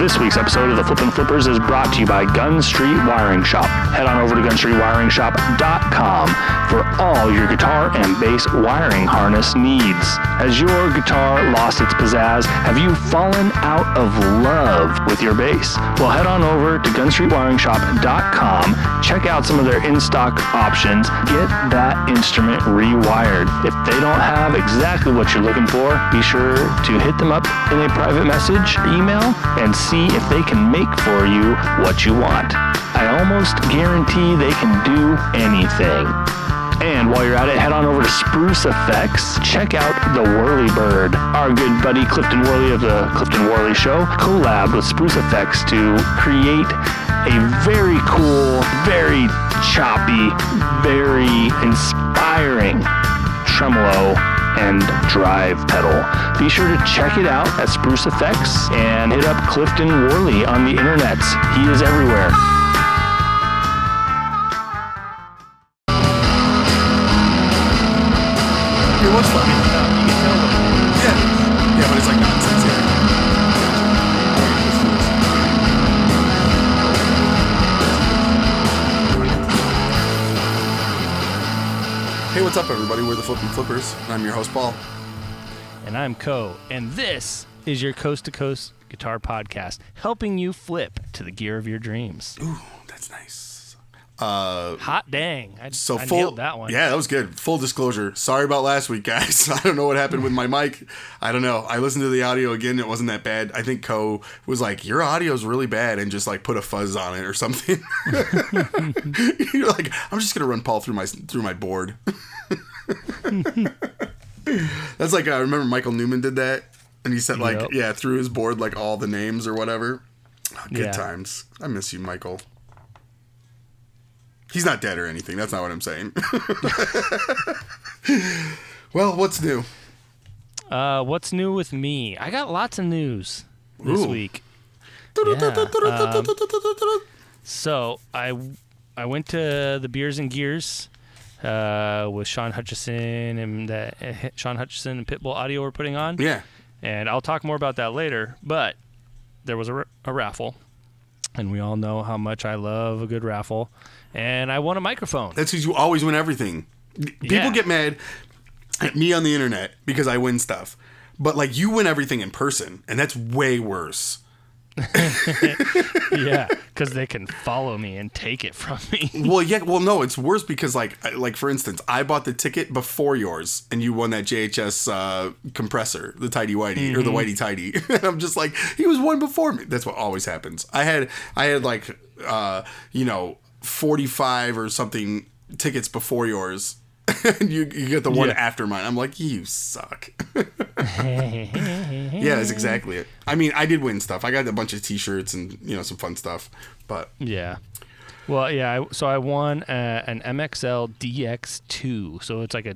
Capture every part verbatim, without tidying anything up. This week's episode of the Flippin' Flippers is brought to you by Gun Street Wiring Shop. Head on over to gun street wiring shop dot com for all your guitar and bass wiring harness needs. Has your guitar lost its pizzazz? Have you fallen out of love with your bass? Well, head on over to gun street wiring shop dot com, check out some of their in-stock options, get that instrument rewired. If they don't have exactly what you're looking for, be sure to hit them up in a private message, email, and see if they can make for you what you want. I almost guarantee they can do anything. And while you're at it, head on over to SpruceFX. Check out the Whirly Bird. Our good buddy Clifton Worley of the Clifton Worley Show collabed with SpruceFX to create a very cool, very choppy, very inspiring tremolo and drive pedal. Be sure to check it out at SpruceFX and hit up Clifton Worley on the internets. He is everywhere. It was funny. You can tell them. Yeah. Yeah, but it's like nonsense. Yeah. Hey, what's up, everybody? We're the Flippin' Flippers, and I'm your host, Paul. And I'm Co, and this is your coast-to-coast guitar podcast, helping you flip to the gear of your dreams. Ooh, that's nice. Uh, Hot dang. I, so I full, nailed that one. Yeah, that was good. Full disclosure. Sorry about last week, guys. I don't know what happened with my mic. I don't know. I listened to the audio again. It wasn't that bad. I think Co was like, your audio's really bad, and just like put a fuzz on it or something. You're like, I'm just going to run Paul through my through my board. That's like, I remember Michael Newman did that, and he said like, yep. yeah, through his board, like all the names or whatever. Oh, good yeah. times. I miss you, Michael. He's not dead or anything. That's not what I'm saying. Well, what's new? Uh, what's new with me? I got lots of news this Ooh. week. Yeah. um, so I I went to the Beers and Gears. Uh, with Sean Hutchison and that uh, Sean Hutchison and Pitbull Audio were putting on. Yeah. And I'll talk more about that later, but there was a, r- a raffle, and we all know how much I love a good raffle, and I won a microphone. That's because you always win everything. People yeah. get mad at me on the internet because I win stuff, but like you win everything in person, and that's way worse. Yeah, because they can follow me and take it from me. Well, yeah, well, no, it's worse because, like, like for instance, I bought the ticket before yours, and you won that J H S uh, compressor, the Tidy Whitey mm-hmm. or the Whitey Tidy. And I'm just like, he was one before me. That's what always happens. I had, I had like, uh, you know, forty-five or something tickets before yours. And you, you get the one yeah. after mine. I'm like, you suck. Yeah, that's exactly it. I mean, I did win stuff. I got a bunch of T-shirts and, you know, some fun stuff. But yeah. Well, yeah, I, so I won uh, an M X L D X two. So it's like a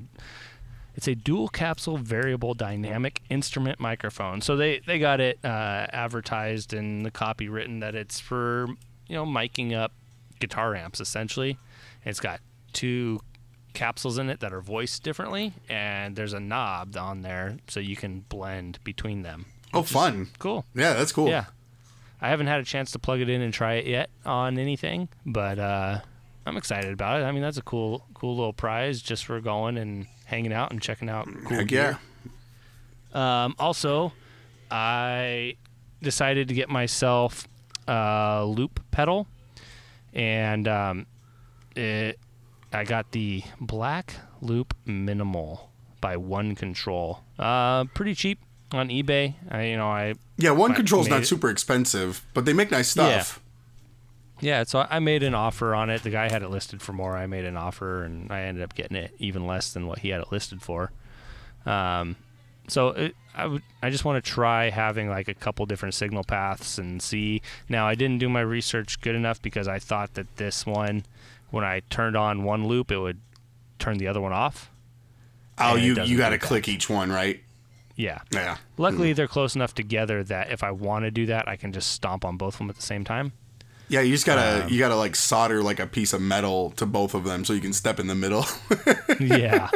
it's a dual capsule variable dynamic instrument microphone. So they, they got it uh, advertised in the copy written that it's for, you know, miking up guitar amps, essentially. And it's got two capsules in it that are voiced differently, and there's a knob on there so you can blend between them. Oh, fun. Cool. Yeah, that's cool. Yeah. I haven't had a chance to plug it in and try it yet on anything, but uh, I'm excited about it. I mean, that's a cool cool little prize just for going and hanging out and checking out cool Heck gear. Yeah. Um, also, I decided to get myself a loop pedal, and um, it I got the Black Loop Minimal by One Control. Uh, pretty cheap on eBay. I, you know, I yeah, One Control's not super expensive, but they make nice stuff. Yeah. yeah, so I made an offer on it. The guy had it listed for more. I made an offer, and I ended up getting it even less than what he had it listed for. Um, so it, I would, I just want to try having like a couple different signal paths and see. Now, I didn't do my research good enough because I thought that this one, when I turned on one loop, it would turn the other one off. Oh, you you got to click each one, right? Yeah. Yeah. Luckily, mm. they're close enough together that if I want to do that, I can just stomp on both of them at the same time. Yeah, you just gotta um, you gotta like solder like a piece of metal to both of them so you can step in the middle. Yeah.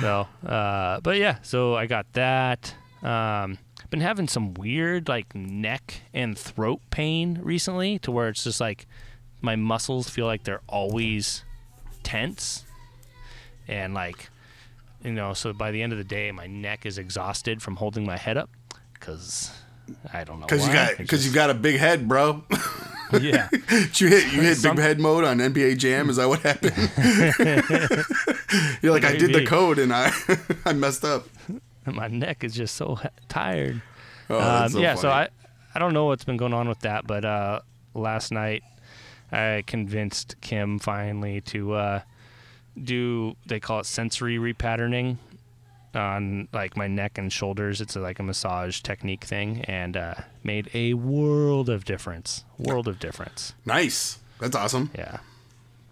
So, uh, but yeah, so I got that. Um, been having some weird like neck and throat pain recently, to where it's just like my muscles feel like they're always tense, and like, you know, so by the end of the day my neck is exhausted from holding my head up, because I don't know why. Because you got because you got a big head, bro. Yeah. Did you hit you hit Some... big head mode on N B A Jam? Is that what happened? You're like, maybe. I did the code and I I messed up. My neck is just so tired. Oh, um, so yeah, funny. so I I don't know what's been going on with that, but uh, last night I convinced Kim finally to uh, do, they call it sensory repatterning on like my neck and shoulders. It's a, like a massage technique thing, and uh, made a world of difference. World of difference. Nice. That's awesome. Yeah.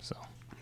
So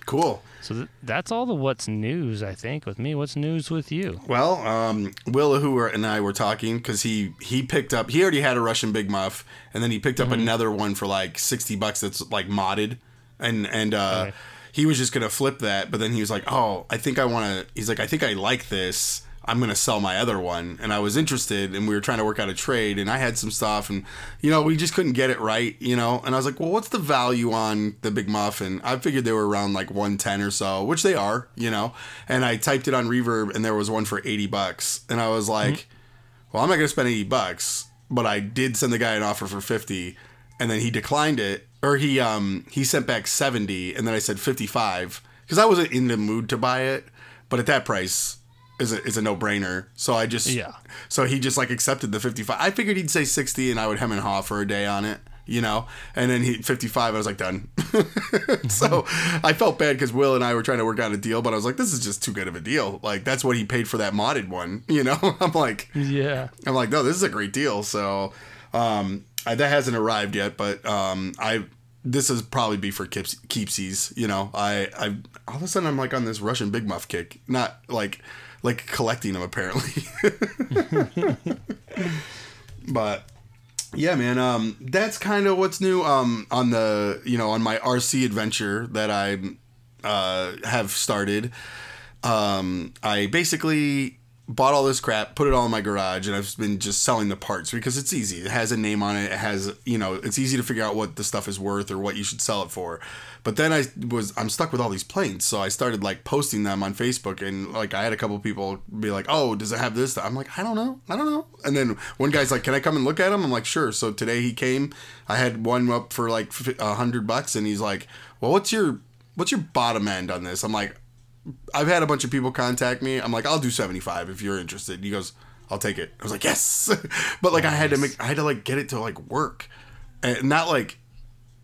cool. So th- that's all the what's news, I think, with me. What's news with you? Well, um, Will Hoover and I were talking because he, he picked up, he already had a Russian Big Muff, and then he picked up mm-hmm. another one for like sixty bucks that's like modded. And, and uh, okay. he was just going to flip that, but then he was like, oh, I think I want to, he's like, I think I like this. I'm going to sell my other one. And I was interested, and we were trying to work out a trade, and I had some stuff, and, you know, we just couldn't get it right, you know? And I was like, well, what's the value on the Big Muff? And I figured they were around like one ten or so, which they are, you know? And I typed it on Reverb, and there was one for eighty bucks. And I was like, mm-hmm. well, I'm not going to spend eighty bucks, but I did send the guy an offer for fifty, and then he declined it, or he, um, he sent back seventy, and then I said fifty-five, because I wasn't in the mood to buy it, but at that price... is a, is a no-brainer. So I just... Yeah. So he just, like, accepted the fifty-five. I figured he'd say sixty, and I would hem and haw for a day on it, you know? And then he fifty-five, I was like, done. So I felt bad because Will and I were trying to work out a deal, but I was like, this is just too good of a deal. Like, that's what he paid for that modded one, you know? I'm like... Yeah. I'm like, no, this is a great deal. So um, I, that hasn't arrived yet, but um, I... This is probably be for keeps, keepsies, you know? I, I... All of a sudden, I'm, like, on this Russian Big Muff kick. Not, like... Like collecting them, apparently. But yeah, man, um, that's kind of what's new um, on the you know on my R C adventure that I uh, have started. Um, I basically bought all this crap, put it all in my garage, and I've been just selling the parts because it's easy. It has a name on it. It has you know it's easy to figure out what the stuff is worth or what you should sell it for. But then I was, I'm stuck with all these planes. So I started like posting them on Facebook, and like I had a couple people be like, oh, does it have this? I'm like, I don't know. I don't know. And then one guy's like, can I come and look at them? I'm like, sure. So today he came, I had one up for like a hundred bucks. And he's like, well, what's your, what's your bottom end on this? I'm like, I've had a bunch of people contact me. I'm like, I'll do seventy-five if you're interested. He goes, I'll take it. I was like, yes. But like, nice. I had to make, I had to like get it to like work, and not like,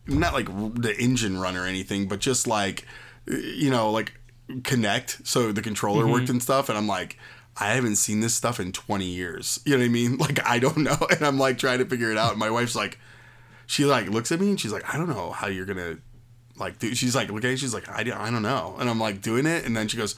not like the engine run or anything, but just like, you know, like connect. So the controller mm-hmm. worked and stuff. And I'm like, I haven't seen this stuff in twenty years. You know what I mean? Like, I don't know. And I'm like trying to figure it out. And my wife's like, she like looks at me and she's like, I don't know how you're going to like do. She's like, look at it. She's like, I, I don't know. And I'm like doing it. And then she goes,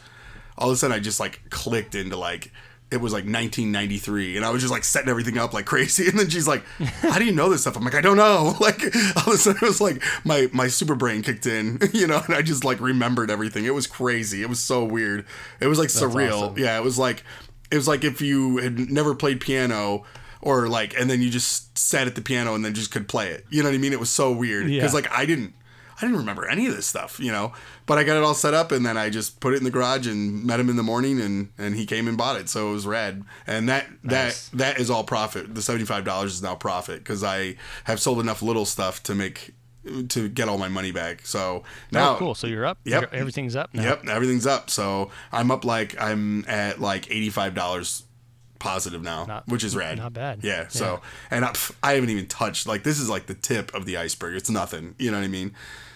all of a sudden I just like clicked into like, it was like nineteen ninety-three, and I was just like setting everything up like crazy. And then she's like, how do you know this stuff? I'm like, I don't know. Like, all of a sudden it was like my, my super brain kicked in, you know, and I just like remembered everything. It was crazy. It was so weird. It was like That's surreal. Awesome. Yeah. It was like, it was like if you had never played piano, or like, and then you just sat at the piano and then just could play it. You know what I mean? It was so weird. Yeah. Cause like, I didn't, I didn't remember any of this stuff, you know, but I got it all set up, and then I just put it in the garage and met him in the morning, and, and he came and bought it. So it was rad. And that, nice. that, that is all profit. The seventy-five dollars is now profit, 'cause I have sold enough little stuff to make, to get all my money back. So now, oh, cool. So you're up. Yep. You're, everything's up now. Yep. Everything's up. So I'm up, like, I'm at like eighty-five dollars positive now, not, which is rad. Not bad. Yeah. yeah. So, and I, I haven't even touched, like, this is like the tip of the iceberg. It's nothing. You know what I mean?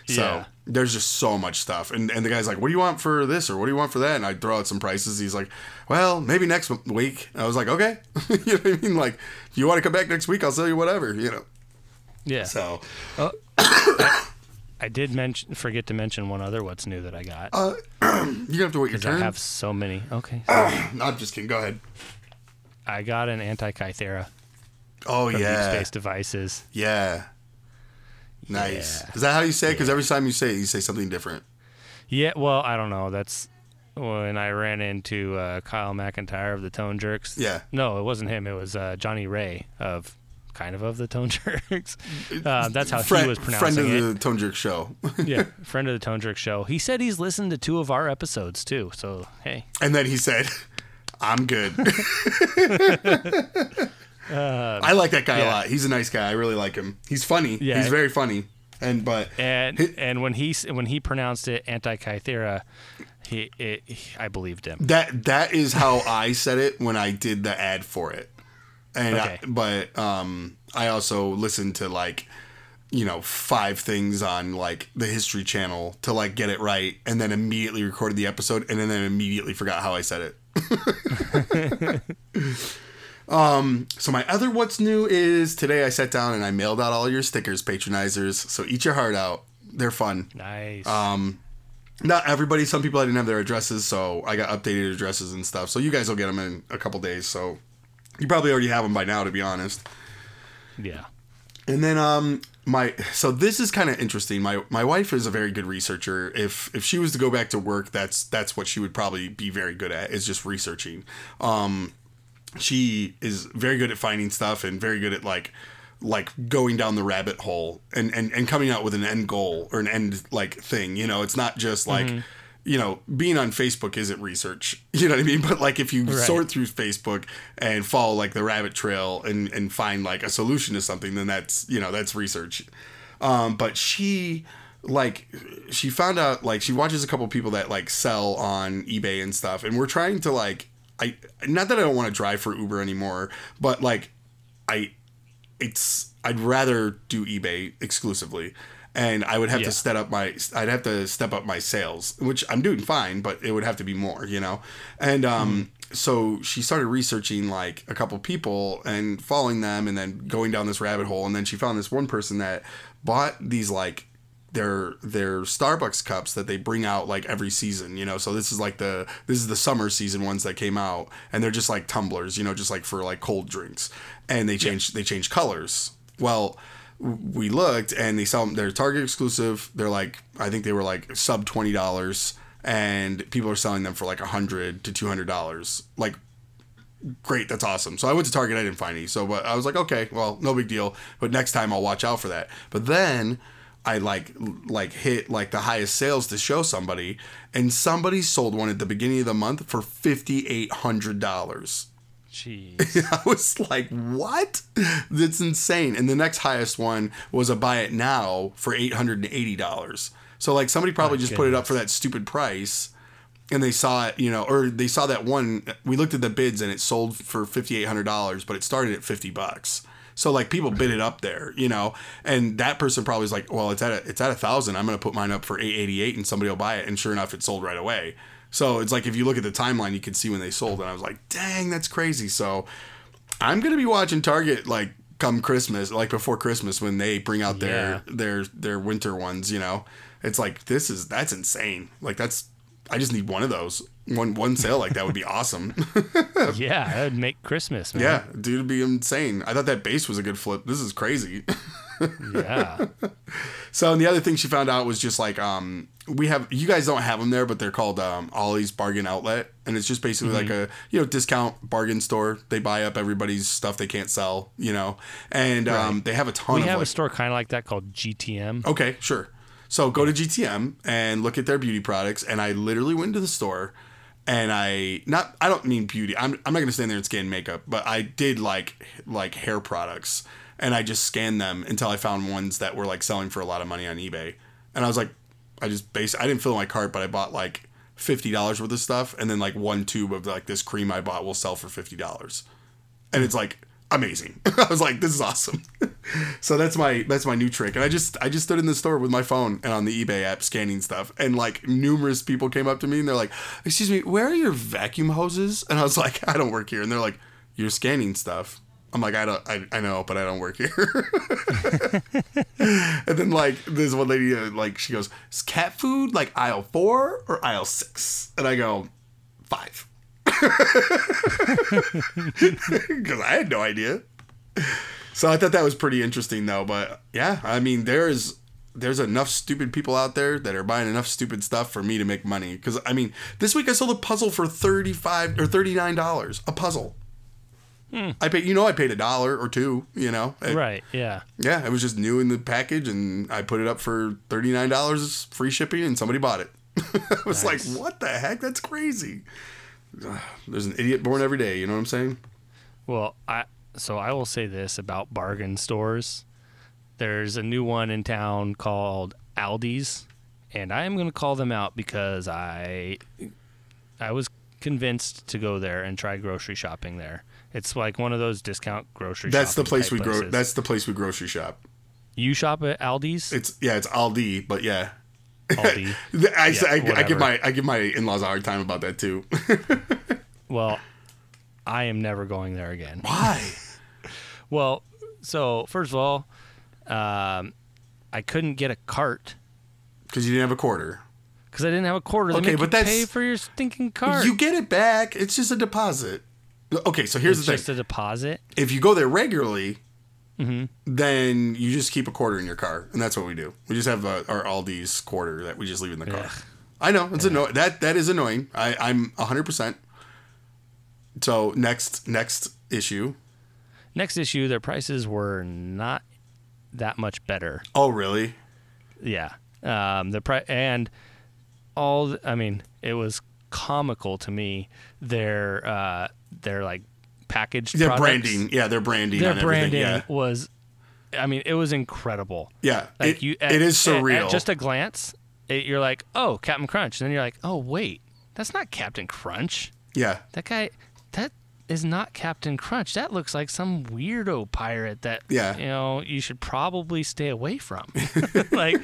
So yeah. There's just so much stuff. And and the guy's like, what do you want for this? Or what do you want for that? And I throw out some prices. He's like, well, maybe next week. And I was like, okay. You know what I mean? Like, you want to come back next week? I'll sell you whatever, you know? Yeah. So. Oh, I, I did mention, forget to mention one other what's new that I got. Uh, you have to wait your turn. I have so many. Okay. Uh, no, I'm just kidding. Go ahead. I got an Antikythera. Oh, from yeah. Deep Space Devices. Yeah. Nice. Yeah. Is that how you say it? Because yeah. every time you say it, you say something different. Yeah, well, I don't know. That's when I ran into uh, Kyle McIntyre of the Tone Jerks. Yeah. No, it wasn't him. It was uh, Johnny Ray of kind of of the Tone Jerks. Uh, that's how friend, he was pronouncing friend it. Friend of the Tone Jerks show. Yeah, friend of the Tone Jerks show. He said he's listened to two of our episodes, too. So, hey. And then he said, I'm good. uh, I like that guy yeah. a lot. He's a nice guy. I really like him. He's funny. Yeah, he's very funny. And but and it, and when he when he pronounced it Antikythera, he, it, he I believed him. That that is how I said it when I did the ad for it. And okay. I, but um, I also listened to like you know five things on like the History Channel to like get it right, and then immediately recorded the episode, and then, then immediately forgot how I said it. Um, so my other what's new is today I sat down and I mailed out all your stickers, patronizers. So eat your heart out. They're fun. Nice. Um, not everybody. Some people I didn't have their addresses, so I got updated addresses and stuff. So you guys will get them in a couple days. So you probably already have them by now, to be honest. Yeah. And then, um, my, so this is kind of interesting. My, my wife is a very good researcher. If, if she was to go back to work, that's, that's what she would probably be very good at, is just researching. Um, She is very good at finding stuff and very good at like like going down the rabbit hole and, and, and coming out with an end goal or an end like thing. You know, it's not just like, mm-hmm. you know, being on Facebook isn't research. You know what I mean? But like if you right. sort through Facebook and follow like the rabbit trail and, and find like a solution to something, then that's, you know, that's research. Um, but she like she found out like she watches a couple people that like sell on eBay and stuff. And we're trying to like. I not that I don't want to drive for Uber anymore, but like I it's I'd rather do eBay exclusively, and I would have yeah. to set up my I'd have to step up my sales, which I'm doing fine, but it would have to be more, you know. And um mm-hmm. so she started researching like a couple people and following them and then going down this rabbit hole, and then she found this one person that bought these like their their Starbucks cups that they bring out like every season, you know. So this is like the this is the summer season ones that came out, and they're just like tumblers, you know, just like for like cold drinks, and they change yeah. they change colors. Well, we looked and they sell them. They're Target exclusive. They're like, I think they were like sub twenty dollars, and people are selling them for like a hundred to two hundred dollars. Like, great, that's awesome. So I went to Target, I didn't find any, so but I was like, okay, well, no big deal, but next time I'll watch out for that. But then I like like hit like the highest sales to show somebody, and somebody sold one at the beginning of the month for fifty-eight hundred dollars. Jeez. I was like, what? That's insane. And the next highest one was a buy it now for eight hundred eighty dollars. So like somebody probably My just goodness. put it up for that stupid price, and they saw it, you know, or they saw that one. We looked at the bids and it sold for fifty-eight hundred dollars, but it started at fifty bucks. So like people bid it up there, you know, and that person probably was like, well, it's at a, it's at a thousand. I'm going to put mine up for eight eighty-eight and somebody will buy it. And sure enough, it sold right away. So it's like, if you look at the timeline, you can see when they sold. And I was like, dang, that's crazy. So I'm going to be watching Target, like come Christmas, like before Christmas, when they bring out their, yeah. their, their winter ones, you know, it's like, this is, that's insane. Like that's, I just need one of those. One one sale like that would be awesome. Yeah, that would make Christmas, man. Yeah, dude, it'd be insane. I thought that bass was a good flip. This is crazy. Yeah. So, and the other thing she found out was just like, um, we have, you guys don't have them there, but they're called um, Ollie's Bargain Outlet. And it's just basically mm-hmm. like a, you know, discount bargain store. They buy up everybody's stuff they can't sell, you know. And right. um, they have a ton we of We have like, a store kind of like that called G T M. Okay, sure. So go to G T M and look at their beauty products. And I literally went to the store. And I not I don't mean beauty. I'm I'm not gonna stand there and scan makeup, but I did like like hair products, and I just scanned them until I found ones that were like selling for a lot of money on eBay. And I was like, I just basically I didn't fill my cart, but I bought like fifty dollars worth of stuff, and then like one tube of like this cream I bought will sell for fifty dollars, and it's like amazing. I was like, this is awesome. So that's my that's my new trick. And I just I just stood in the store with my phone and on the eBay app scanning stuff, and like numerous people came up to me and they're like, excuse me, where are your vacuum hoses? And I was like, I don't work here. And they're like, you're scanning stuff. I'm like, I don't I, I know, but I don't work here. And then like this one lady uh, like she goes, is cat food like aisle four or aisle six? And I go, five. Because I had no idea. So I thought that was pretty interesting, though. But yeah, I mean, there is there's enough stupid people out there that are buying enough stupid stuff for me to make money. Because, I mean, this week I sold a puzzle for thirty-five or thirty-nine dollars. A puzzle. Hmm. I paid, you know, I paid a dollar or two, you know. I, right, yeah. Yeah, it was just new in the package, and I put it up for thirty-nine dollars free shipping, and somebody bought it. I was nice. Like, what the heck? That's crazy. There's an idiot born every day, you know what I'm saying? Well, I so I will say this about bargain stores. There's a new one in town called Aldi's, and I am going to call them out because I I was convinced to go there and try grocery shopping there. It's like one of those discount grocery shopping. That's the place we grow that's the place we grocery shop. You shop at Aldi's? It's yeah, it's Aldi, but yeah. Aldi. I, yeah, I, I give my I give my in-laws a hard time about that too. Well, I am never going there again. Why? Well, so first of all, um, I couldn't get a cart because you didn't have a quarter. Because I didn't have a quarter. They okay, but that's pay for your stinking cart. You get it back. It's just a deposit. Okay, so here's it's the thing. It's just a deposit. If you go there regularly. Mm-hmm. Then you just keep a quarter in your car, and that's what we do. We just have a, our Aldi's quarter that we just leave in the car. Ugh. I know it's yeah. annoying. That that is annoying. I, I'm a hundred percent. So next next issue, next issue, their prices were not that much better. Oh really? Yeah. Um, the price and all. The, I mean, it was comical to me. Their uh, their like. Packaged their products. branding, yeah, their branding, their on branding yeah. was, I mean, it was incredible. Yeah, like it, you, at, it is surreal. At, at just a glance, it, you're like, oh, Captain Crunch, and then you're like, oh, wait, that's not Captain Crunch. Yeah, that guy, that is not Captain Crunch. That looks like some weirdo pirate that, yeah. you know, you should probably stay away from. Like,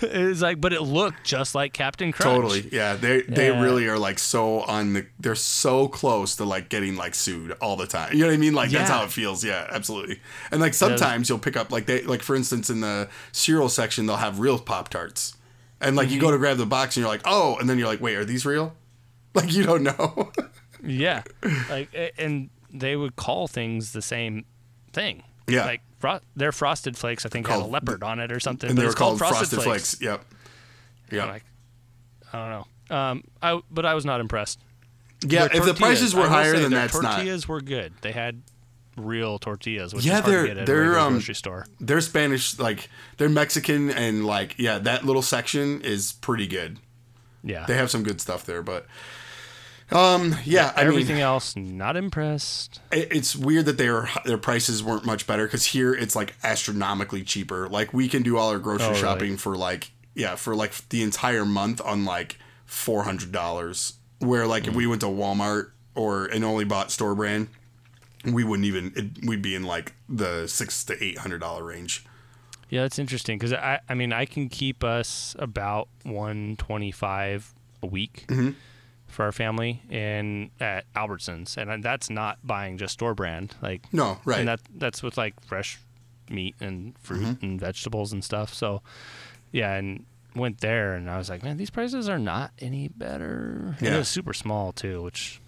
it's like, but it looked just like Captain Crunch. Totally, yeah. They yeah. they really are like so on the. They're so close to like getting like sued all the time. You know what I mean? Like yeah. that's how it feels. Yeah, absolutely. And like sometimes you'll pick up like they like for instance in the cereal section they'll have real Pop-Tarts, and like mm-hmm. you go to grab the box and you're like oh, and then you're like wait are these real? Like you don't know. Yeah, like and they would call things the same thing. Yeah, like fro- their Frosted Flakes, I think called, had a leopard on it or something. And but they were called, called Frosted, Frosted Flakes. Flakes. Yep. Yeah. Like, I don't know. Um, I but I was not impressed. Yeah, if the prices were higher than that's not. Their tortillas were good. They had real tortillas, which yeah, is hard to get at their, a regular um, grocery store. Their Spanish, like their Mexican, and like yeah, that little section is pretty good. Yeah, they have some good stuff there, but. Um. Yeah. I Everything mean, else, not impressed. It's weird that their their prices weren't much better because here it's like astronomically cheaper. Like we can do all our grocery oh, shopping really? for like yeah for like the entire month on like four hundred dollars. Where like mm. if we went to Walmart or and only bought store brand, we wouldn't even it, we'd be in like the six to eight hundred dollar range. Yeah, that's interesting because I I mean I can keep us about one twenty five a week. Mm-hmm. For our family and at Albertsons, and that's not buying just store brand. Like no, right, and that that's with like fresh meat and fruit mm-hmm. and vegetables and stuff. So yeah, and went there, and I was like, man, these prices are not any better. Yeah. It was super small too, which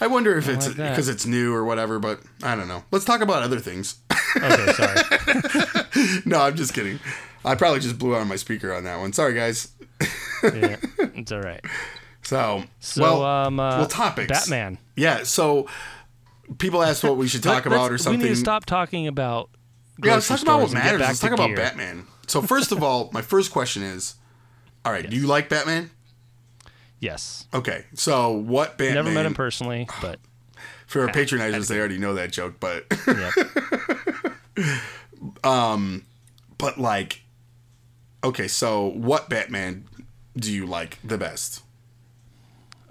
I wonder if I it's because like it's new or whatever. But I don't know. Let's talk about other things. Okay, sorry. No, I'm just kidding. I probably just blew out my speaker on that one. Sorry, guys. Yeah, it's all right. So, so, well, um, uh, well, topics. Batman. Yeah, so people ask what we should talk about or something. We need to stop talking about Yeah, let's talk about what matters. Let's talk gear. about Batman. So, first of all, my first question is, all right, yes. do you like Batman? Yes. Okay, so what Batman... Never met him personally, but... For our I, patronizers, I, I, they already know that joke, but... um, But, like, okay, so what Batman do you like the best?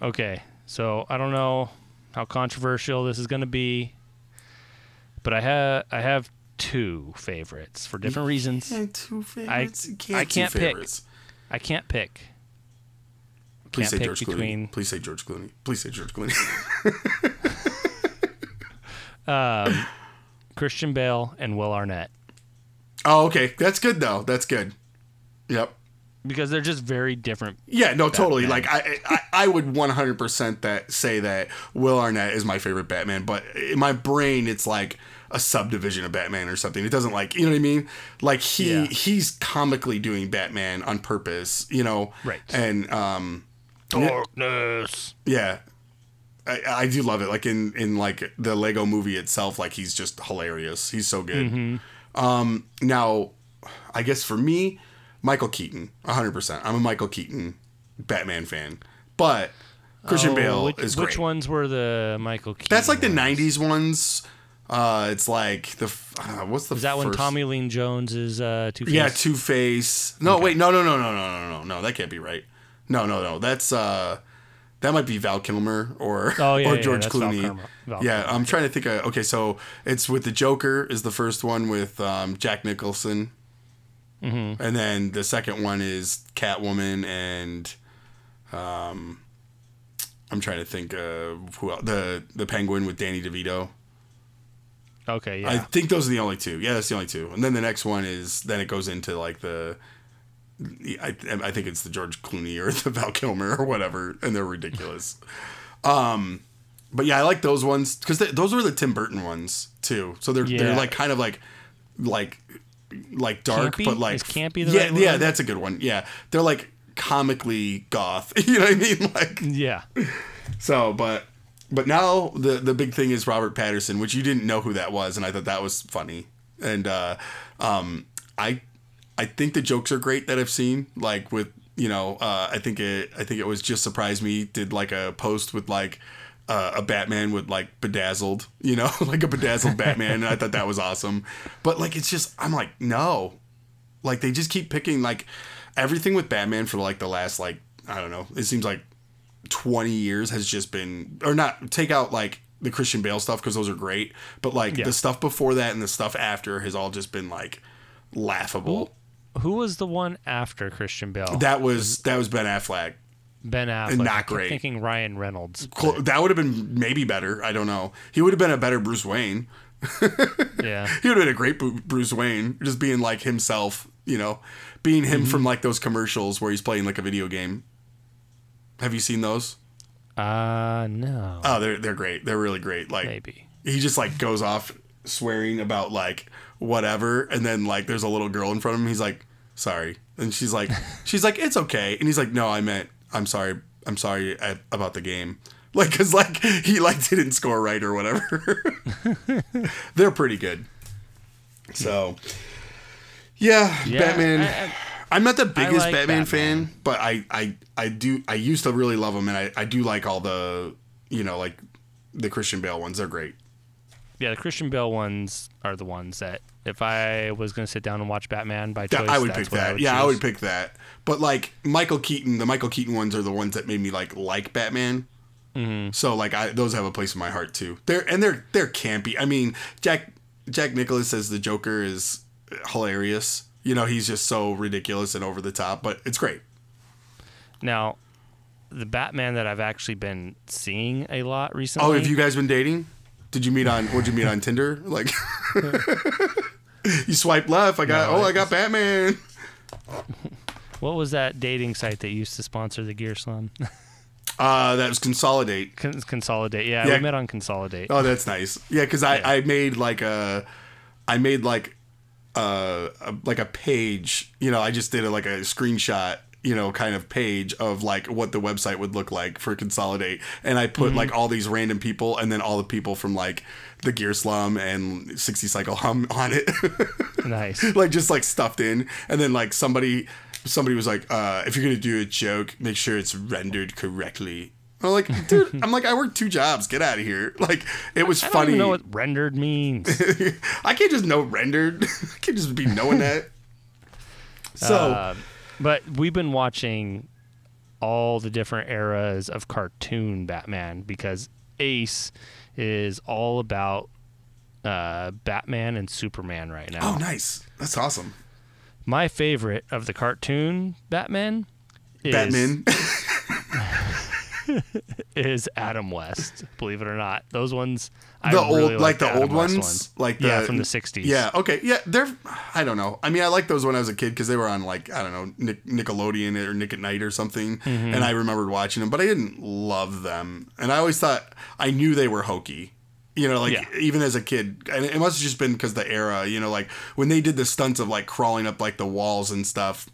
Okay, so I don't know how controversial this is going to be, but I have I have two favorites for different reasons. Yeah, two favorites. I, you can't, I can't pick. Favorites. I can't pick. Please can't say pick George between... Clooney. Please say George Clooney. Please say George Clooney. um, Christian Bale and Will Arnett. Oh, okay, that's good though. That's good. Yep. Because they're just very different. Yeah, no, Batman. Totally. Like I, I, I would one hundred percent that say that Will Arnett is my favorite Batman, but in my brain, it's like a subdivision of Batman or something. It doesn't, like, you know what I mean? Like, he yeah. he's comically doing Batman on purpose, you know? Right. And, um... darkness! Yeah. I, I do love it. Like, in, in, like, the Lego movie itself, like, he's just hilarious. He's so good. Mm-hmm. Um, now, I guess for me, Michael Keaton, one hundred percent. I'm a Michael Keaton Batman fan. But... Christian oh, Bale which, is great. Which ones were the Michael Keaton That's like ones? The nineties ones. Uh, it's like the uh, what's the Is that first? When Tommy Lee Jones is uh, Two-Face? Yeah, Two-Face. No, okay. wait, no, no, no, no, no, no, no, no. That can't be right. No, no, no. That's uh, that might be Val Kilmer or oh, yeah, or yeah, George yeah, Clooney. Val Kilmer. Val yeah, Kilmer. I'm trying to think. Of, okay, so it's with the Joker is the first one with um, Jack Nicholson, mm-hmm. and then the second one is Catwoman and um. I'm trying to think uh, who else? the the Penguin with Danny DeVito. Okay, yeah. I think those are the only two. Yeah, that's the only two. And then the next one is then it goes into like the I I think it's the George Clooney or the Val Kilmer or whatever, and they're ridiculous. um, but yeah, I like those ones because those were the Tim Burton ones too. So they're yeah. they're like kind of like like like dark, campy? But like is campy the yeah right yeah word? That's a good one. Yeah, they're like. Comically goth, you know what I mean? Like, yeah. So, but, but now the the big thing is Robert Pattinson, which you didn't know who that was, and I thought that was funny. And uh, um, I I think the jokes are great that I've seen. Like with you know, uh, I think it I think it was Just Surprise Me did like a post with like uh, a Batman with like bedazzled, you know, like a bedazzled Batman, and I thought that was awesome. But like, it's just I'm like no, like they just keep picking like. Everything with Batman for like the last like I don't know it seems like twenty years has just been or not take out like the Christian Bale stuff because those are great but like yeah. the stuff before that and the stuff after has all just been like laughable. Who, who was the one after Christian Bale? That was that was Ben Affleck. Ben Affleck. And not great. I'm thinking Ryan Reynolds. But... That would have been maybe better. I don't know. He would have been a better Bruce Wayne. yeah. He would have been a great Bruce Wayne, just being like himself. You know, being him mm-hmm. from like those commercials where he's playing like a video game. Have you seen those? Uh, no. Oh, they're they're great. They're really great. Like maybe he just like goes off swearing about like whatever, and then like there's a little girl in front of him. He's like, sorry, and she's like, she's like, it's okay, and he's like, no, I meant, I'm sorry, I'm sorry about the game, like because like he like didn't score right or whatever. They're pretty good. So. Yeah, yeah, Batman. I, I, I'm not the biggest like Batman, Batman fan, but I, I, I do. I used to really love him, and I, I do like all the, you know, like the Christian Bale ones. They're great. Yeah, the Christian Bale ones are the ones that if I was going to sit down and watch Batman by choice, I would pick that. I would yeah, choose. I would pick that. But like Michael Keaton, the Michael Keaton ones are the ones that made me like like Batman. Mm-hmm. So like I, those have a place in my heart too. They're and they're they're campy. I mean, Jack Jack Nicholson as the Joker is. Hilarious, you know, he's just so ridiculous and over the top, but it's great. Now, the Batman that I've actually been seeing a lot recently. Oh, have you guys been dating? Did you meet on? What'd you meet on Tinder? Like, you swipe left. I got. No, oh, I got Batman. What was that dating site that used to sponsor the Gear Slum? Uh, that was Consolidate. Con- Consolidate. Yeah, yeah, we met on Consolidate. Oh, that's nice. Yeah, because I, yeah. I made like a, I made like. Uh, like a page, you know, I just did a, like a screenshot, you know, kind of page of like what the website would look like for Consolidate. And I put mm-hmm. like all these random people and then all the people from like the Gear Slum and sixty Cycle Hum on it. Nice. Like just like stuffed in. And then like somebody, somebody was like, uh, if you're going to do a joke, make sure it's rendered correctly. I'm like, dude, I'm like, I work two jobs. Get out of here. Like, it was I don't funny. Even know what rendered means. I can't just know rendered. I can't just be knowing that. So, uh, but we've been watching all the different eras of cartoon Batman because Ace is all about uh, Batman and Superman right now. Oh, nice. That's awesome. My favorite of the cartoon Batman is... Batman. is Adam West, believe it or not. Those ones I the really old, like the Adam old West ones, ones. Like the, yeah, from the sixties. Yeah, okay, yeah, they're. I don't know. I mean, I liked those when I was a kid because they were on like I don't know Nickelodeon or Nick at Night or something, mm-hmm. and I remembered watching them, but I didn't love them, and I always thought I knew they were hokey. You know, like, yeah. even as a kid, and it must have just been because the era, you know, like, when they did the stunts of, like, crawling up, like, the walls and stuff,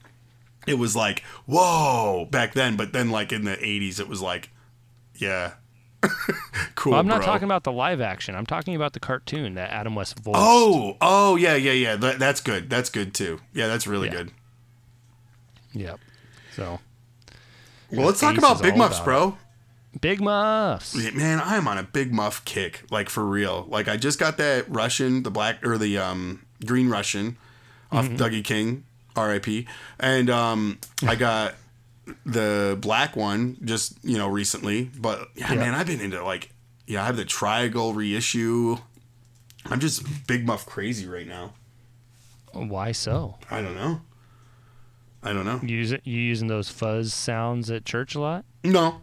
it was like, whoa, back then. But then, like, in the eighties, it was like, yeah, cool, well, I'm not bro. talking about the live action. I'm talking about the cartoon that Adam West voiced. Oh, oh, yeah, yeah, yeah. That, that's good. That's good, too. Yeah, that's really yeah. good. Yep. So. Well, let's talk about Big Muffs, about bro. It. Big Muffs. Man, I am on a Big Muff kick, like, for real. Like, I just got that Russian, the black, or the um, green Russian off mm-hmm. Dougie King, R I P. And um, I got the black one just, you know, recently. But, yeah, yeah. man, I've been into, like, yeah, I have the triangle reissue. I'm just Big Muff crazy right now. Why so? I don't know. I don't know. You, use it, you using those fuzz sounds at church a lot? No.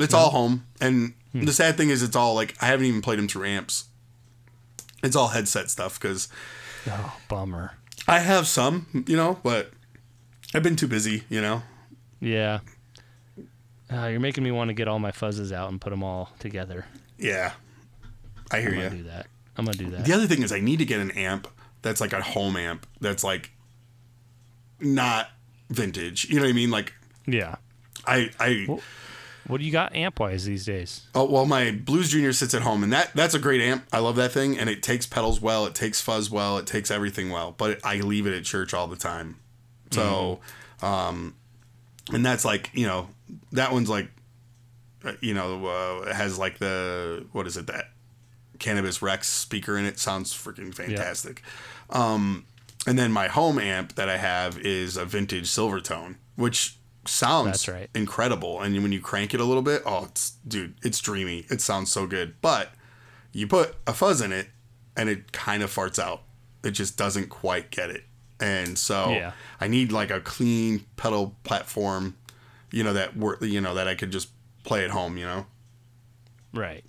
It's all home, and hmm. the sad thing is it's all, like, I haven't even played them through amps. It's all headset stuff, because... Oh, bummer. I have some, you know, but I've been too busy, you know? Yeah. Uh, you're making me want to get all my fuzzes out and put them all together. Yeah. I hear you. I'm going to do that. I'm going to do that. The other thing is I need to get an amp that's, like, a home amp that's, like, not vintage. You know what I mean? Like... Yeah. I... I well, what do you got amp-wise these days? Oh, well, my Blues Junior sits at home, and that that's a great amp. I love that thing, and it takes pedals well, it takes fuzz well, it takes everything well, but it, I leave it at church all the time. So, mm-hmm. um, and that's like, you know, that one's like, you know, uh, it has like the, what is it, that Cannabis Rex speaker in it. Sounds freaking fantastic. Yeah. Um, and then my home amp that I have is a vintage Silvertone, which... sounds right. incredible, and when you crank it a little bit, oh, it's, dude, it's dreamy. It sounds so good, but you put a fuzz in it, and it kind of farts out. It just doesn't quite get it, and so yeah. I need like a clean pedal platform, you know that work, you know that I could just play at home, you know. Right.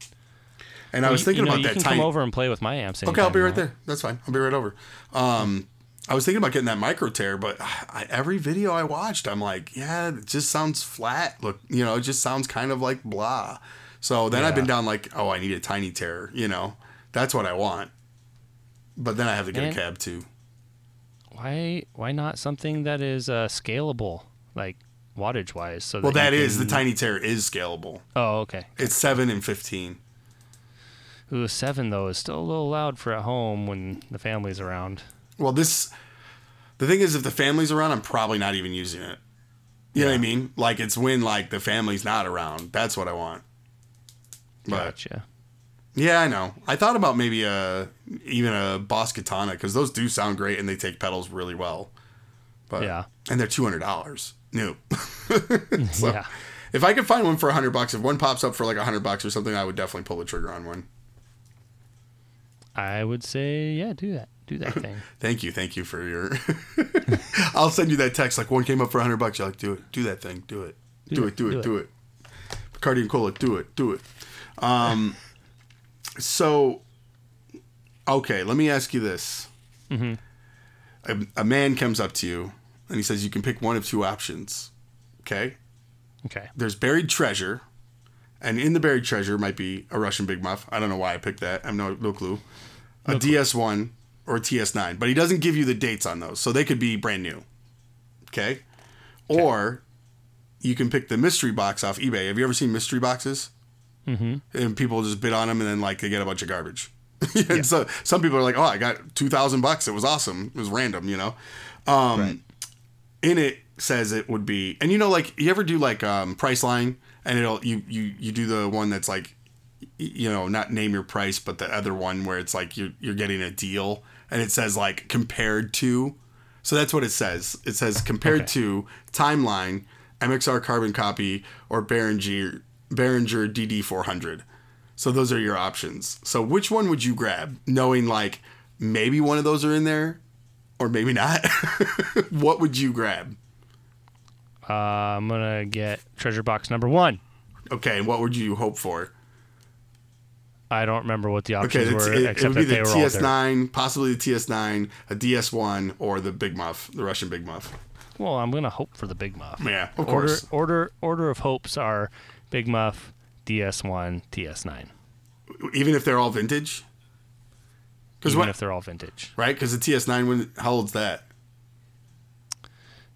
And well, I was thinking you know, about you that. You can tiny... come over and play with my amps. Okay, I'll be right there. That's fine. I'll be right over. Um. I was thinking about getting that micro tear, but I, every video I watched, I'm like, yeah, it just sounds flat. Look, you know, it just sounds kind of like blah. So then yeah. I've been down like, oh, I need a tiny tear. You know, that's what I want. But then I have to get and a cab too. Why? Why not something that is uh, scalable, like wattage wise? So that well, that can... is the tiny tear is scalable. Oh, okay. It's seven and fifteen. Ooh, seven though is still a little loud for at home when the family's around. Well, this, the thing is, if the family's around, I'm probably not even using it. You yeah. know what I mean? Like, it's when, like, the family's not around. That's what I want. But, gotcha. Yeah, I know. I thought about maybe a, even a Boss Katana, because those do sound great, and they take pedals really well. But, yeah. And they're two hundred dollars. New. So, yeah. If I could find one for one hundred bucks, if one pops up for, like, one hundred bucks or something, I would definitely pull the trigger on one. I would say, yeah, do that. Do that thing. Thank you. Thank you for your... I'll send you that text. Like, one came up for one hundred bucks. You're like, do it. Do that thing. Do it. Do, do, it, do, it, do it. Do it. Do it. Bacardi and Cola. Do it. Do it. Um, so, okay. Let me ask you this. Mm-hmm. A, a man comes up to you, and he says you can pick one of two options. Okay? Okay. There's buried treasure, and in the buried treasure might be a Russian Big Muff. I don't know why I picked that. I have no, no clue. A no clue. D S one. Or T S nine, but he doesn't give you the dates on those, so they could be brand new. Okay? Okay. Or you can pick the mystery box off eBay. Have you ever seen mystery boxes? Mm-hmm. And people just bid on them, and then like they get a bunch of garbage. And yeah. So some people are like, "Oh, I got two thousand bucks. It was awesome. It was random," you know. Um, right. In it says it would be, and you know, like you ever do like um, Priceline, and it'll you you you do the one that's like, you know, not name your price, but the other one where it's like you're you're getting a deal. And it says, like, compared to. So that's what it says. It says, compared okay. to Timeline, M X R Carbon Copy, or Behringer, Behringer D D four hundred. So those are your options. So which one would you grab? Knowing, like, maybe one of those are in there, or maybe not. What would you grab? Uh, I'm going to get treasure box number one. Okay, and what would you hope for? I don't remember what the options okay, were, it, except it would be that they the were T S nine, possibly the T S nine, a D S one, or the Big Muff, the Russian Big Muff. Well, I'm gonna hope for the Big Muff. Yeah, of order, course. Order order of hopes are Big Muff, D S one, T S nine. Even if they're all vintage? Even what, if they're all vintage. Right? Because the T S nine, when, how old's that?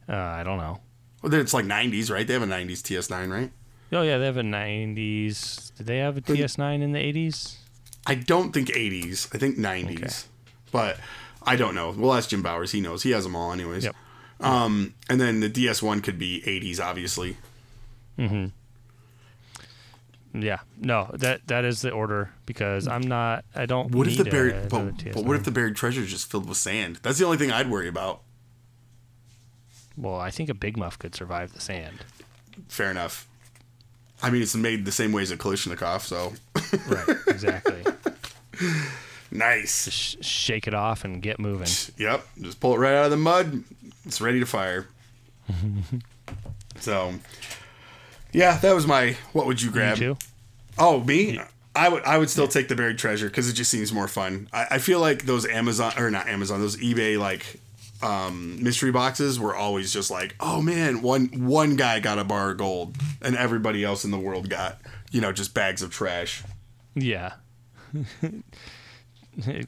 Uh, I don't know. Well, then it's like nineties, right? They have a nineties T S nine, right? Oh, yeah, they have a nineties. Did they have a but, T S nine in the eighties? I don't think eighties. I think nineties. Okay. But I don't know. We'll ask Jim Bowers. He knows. He has them all anyways. Yep. Um, and then the D S one could be eighties, obviously. Mm-hmm. Yeah, no, that that is the order because I'm not. I don't. What need if the buried? A, but, but what if the buried treasure is just filled with sand? That's the only thing I'd worry about. Well, I think a Big Muff could survive the sand. Fair enough. I mean, it's made the same way as a Kalashnikov, so. Right. Exactly. Nice. Just sh- shake it off and get moving. Yep. Just pull it right out of the mud. It's ready to fire. So. Yeah, that was my. What would you grab? You too? Oh, me? Yeah. I would. I would still yeah. take the buried treasure because it just seems more fun. I, I feel like those Amazon or not Amazon, those eBay like um, mystery boxes were always just like, oh man, one one guy got a bar of gold and everybody else in the world got, you know, just bags of trash. Yeah.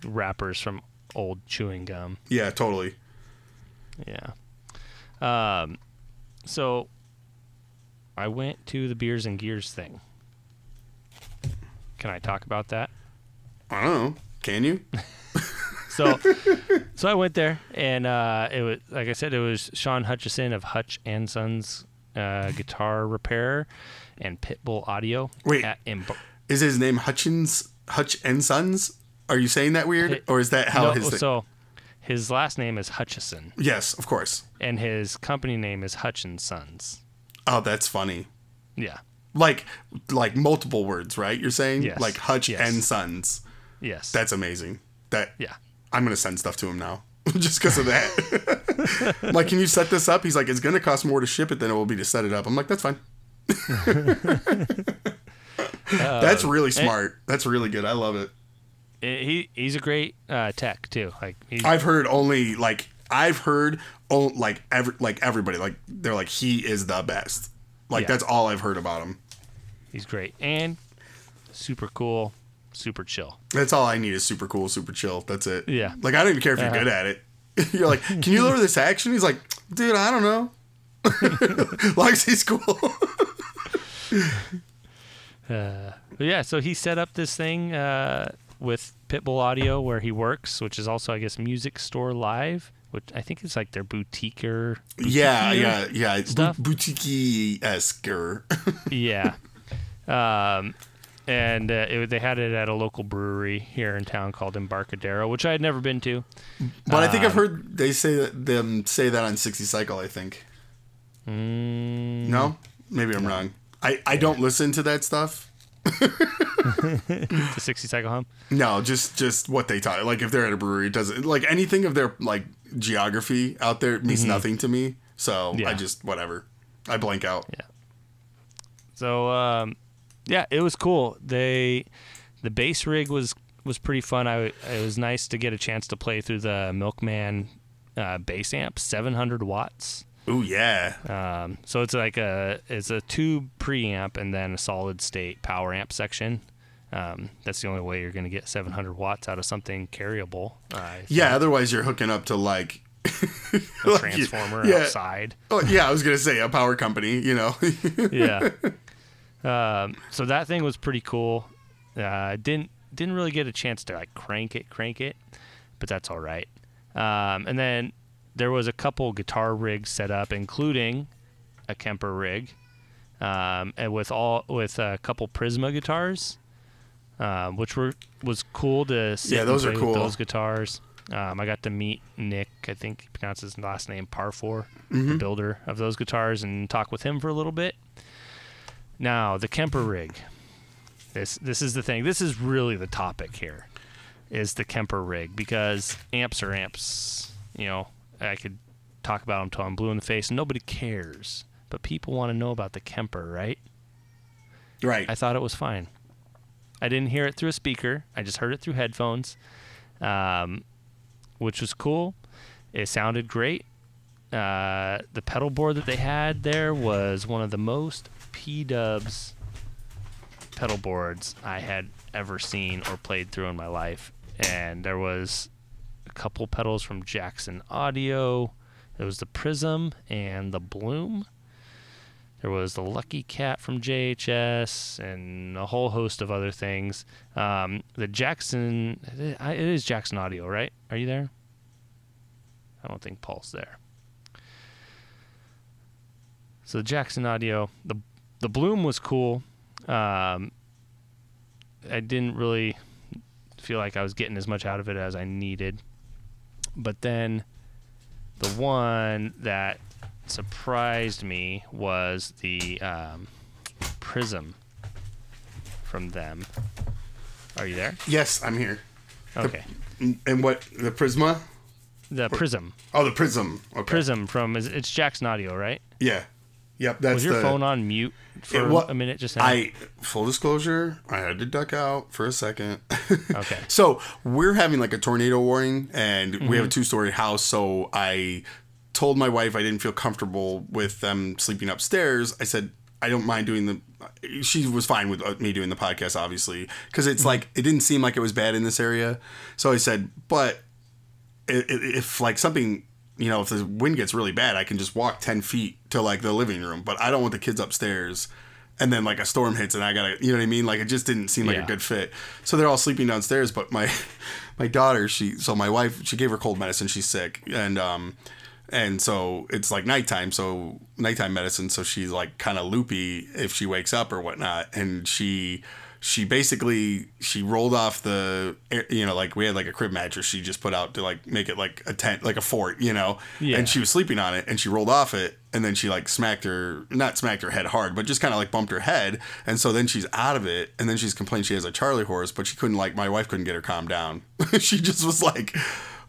Wrappers from old chewing gum. Yeah, totally. Yeah. Um. So. I went to the Beers and Gears thing. Can I talk about that? I don't know. Can you? so, so I went there, and uh, it was like I said, it was Sean Hutchison of Hutch and Sons uh, Guitar Repair and Pitbull Audio. Wait, at Imbo- is his name Hutchins? Hutch and Sons? Are you saying that weird, it, or is that how no, his? Thing- so, his last name is Hutchison. Yes, of course. And his company name is Hutch and Sons. Oh, that's funny. Yeah. Like like multiple words, right? You're saying? Yes. Like Hutch yes. and Sons. Yes. That's amazing. That yeah. I'm going to send stuff to him now just because of that. Like, can you set this up? He's like, it's going to cost more to ship it than it will be to set it up. I'm like, that's fine. That's really smart. That's really good. I love it. He He's a great uh, tech, too. Like he's- I've heard only like... I've heard, oh, like every, like everybody, like they're like he is the best. Like yeah. That's all I've heard about him. He's great and super cool, super chill. That's all I need is super cool, super chill. That's it. Yeah. Like I don't even care if you're uh-huh. good at it. You're like, can you lower this action? He's like, dude, I don't know. Like he's cool. uh, yeah. So he set up this thing uh, with Pitbull Audio where he works, which is also I guess Music Store Live. Which I think it's like their boutiquer. Yeah, yeah, yeah. It's bo- boutiquey-esque. Yeah. Um, and uh, it, they had it at a local brewery here in town called Embarcadero, which I had never been to. But um, I think I've heard they say that, them say that on sixty Cycle, I think. Mm, no? Maybe I'm no. wrong. I, I yeah. don't listen to that stuff. The sixty Cycle Hum? No, just, just what they taught. Like if they're at a brewery, it doesn't... Like anything of their... like. Geography out there means mm-hmm. nothing to me, so yeah. I just whatever. I blank out. Yeah. So um, yeah, it was cool. They the bass rig was was pretty fun. I it was nice to get a chance to play through the Milkman uh, bass amp, seven hundred watts. Ooh yeah. Um, so it's like a it's a tube preamp and then a solid state power amp section. Um, that's the only way you're going to get seven hundred watts out of something carryable. Uh, yeah, like, otherwise you're hooking up to like... a like, transformer yeah. outside. Oh, yeah, I was going to say a power company, you know. Yeah. Um, so that thing was pretty cool. Uh, didn't didn't really get a chance to like crank it, crank it, but that's all right. Um, and then there was a couple guitar rigs set up, including a Kemper rig, um, and with all with a couple Prisma guitars. Um, which were was cool to see. Yeah, those and play are cool. With those guitars. Um, I got to meet Nick. I think he pronounced his last name Parfor, mm-hmm. the builder of those guitars, and talk with him for a little bit. Now the Kemper rig. This this is the thing. This is really the topic here, is the Kemper rig because amps are amps. You know, I could talk about them till I'm blue in the face, and nobody cares. But people want to know about the Kemper, right? Right. I thought it was fine. I didn't hear it through a speaker. I just heard it through headphones, um, which was cool. It sounded great. Uh, the pedal board that they had there was one of the most P-dubs pedal boards I had ever seen or played through in my life. And there was a couple pedals from Jackson Audio. There was the Prism and the Bloom. There was the Lucky Cat from J H S and a whole host of other things. Um, the Jackson, it is Jackson Audio, right? Are you there? I don't think Paul's there. So the Jackson Audio, the the Bloom was cool. Um, I didn't really feel like I was getting as much out of it as I needed. But then the one that surprised me was the um, Prism from them. Are you there? Yes, I'm here. Okay. The, and what, the Prisma? The or, Prism. Oh, the Prism. Okay. Prism from, it's Jackson Audio, right? Yeah. Yep. That's was your the, phone on mute for it, well, a minute just now? I, full disclosure, I had to duck out for a second. Okay. So we're having like a tornado warning, and mm-hmm. we have a two-story house, so I told my wife I didn't feel comfortable with them sleeping upstairs. I said, I don't mind doing the... She was fine with me doing the podcast, obviously, because it's mm-hmm. like, it didn't seem like it was bad in this area. So I said, but if like something... You know, if the wind gets really bad, I can just walk ten feet to, like, the living room. But I don't want the kids upstairs. And then, like, a storm hits and I got to, you know what I mean? Like, it just didn't seem like yeah. a good fit. So they're all sleeping downstairs. But my my daughter, she, so my wife, she gave her cold medicine. She's sick. And um, and so it's, like, nighttime. So nighttime medicine. So she's, like, kind of loopy if she wakes up or whatnot. And she... She basically, she rolled off the, you know, like we had like a crib mattress she just put out to like make it like a tent, like a fort, you know, yeah. and she was sleeping on it and she rolled off it and then she like smacked her, not smacked her head hard, but just kind of like bumped her head. And so then she's out of it and then she's complained she has a Charlie horse, but she couldn't like, my wife couldn't get her calmed down. She just was like,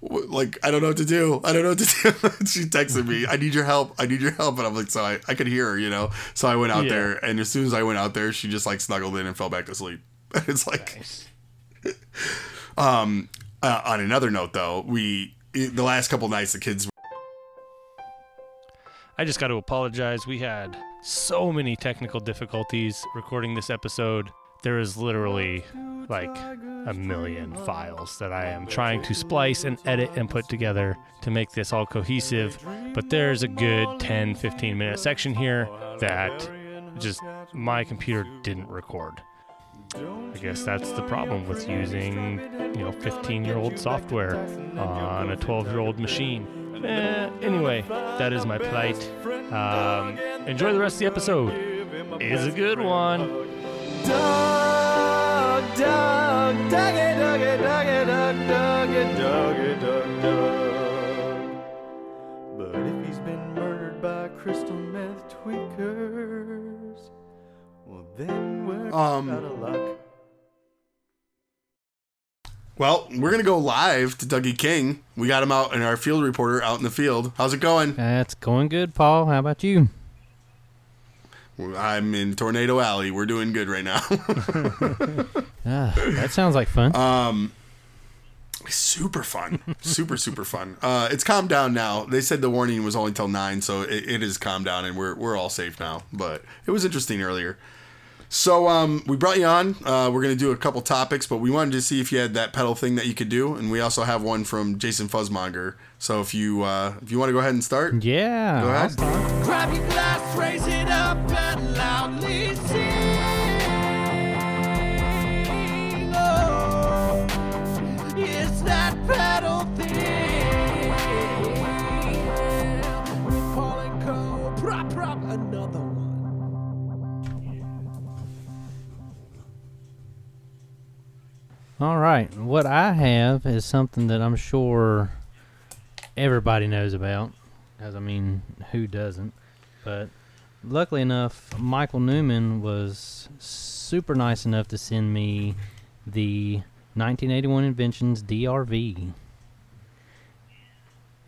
like, I don't know what to do. I don't know what to do. She texted me, I need your help. I need your help. And I'm like, so I, I could hear her, you know? So I went out yeah. there, and as soon as I went out there, she just like snuggled in and fell back to sleep. It's like, nice. um, uh, on another note though, we, the last couple nights, the kids. I just got to apologize. We had so many technical difficulties recording this episode. There is literally like a million files that I am trying to splice and edit and put together to make this all cohesive. But there's a good ten, fifteen minute section here that just my computer didn't record. I guess that's the problem with using, you know, fifteen year old software on a twelve year old machine. Eh, anyway, that is my plight. Um, enjoy the rest of the episode. It's a good one. Dog, dog, doggy, doggy, doggy, dog, doggy, doggy, dog, dog. But if he's been murdered by crystal meth tweakers, well then we're um, out of luck. Well, we're gonna go live to Dougie King. We got him out in our field reporter out in the field. How's it going? That's going good, Paul. How about you? I'm in Tornado Alley. We're doing good right now. ah, that sounds like fun. Um, super fun. Super, super fun. Uh, it's calmed down now. They said the warning was only till nine, so it, it is calmed down, and we're we're all safe now. But it was interesting earlier. So um, we brought you on. Uh, we're going to do a couple topics, but we wanted to see if you had that pedal thing that you could do, and we also have one from Jason Fuzzmonger. So if you uh, if you want to go ahead and start, yeah, go ahead. Grab your glass, raise it up, and loudly sing. Oh, it's that pedal thing. We call it go prop prop another one. All right, what I have is something that I'm sure everybody knows about, because, I mean, who doesn't? But luckily enough, Michael Newman was super nice enough to send me the nineteen eighty-one Inventions D R V.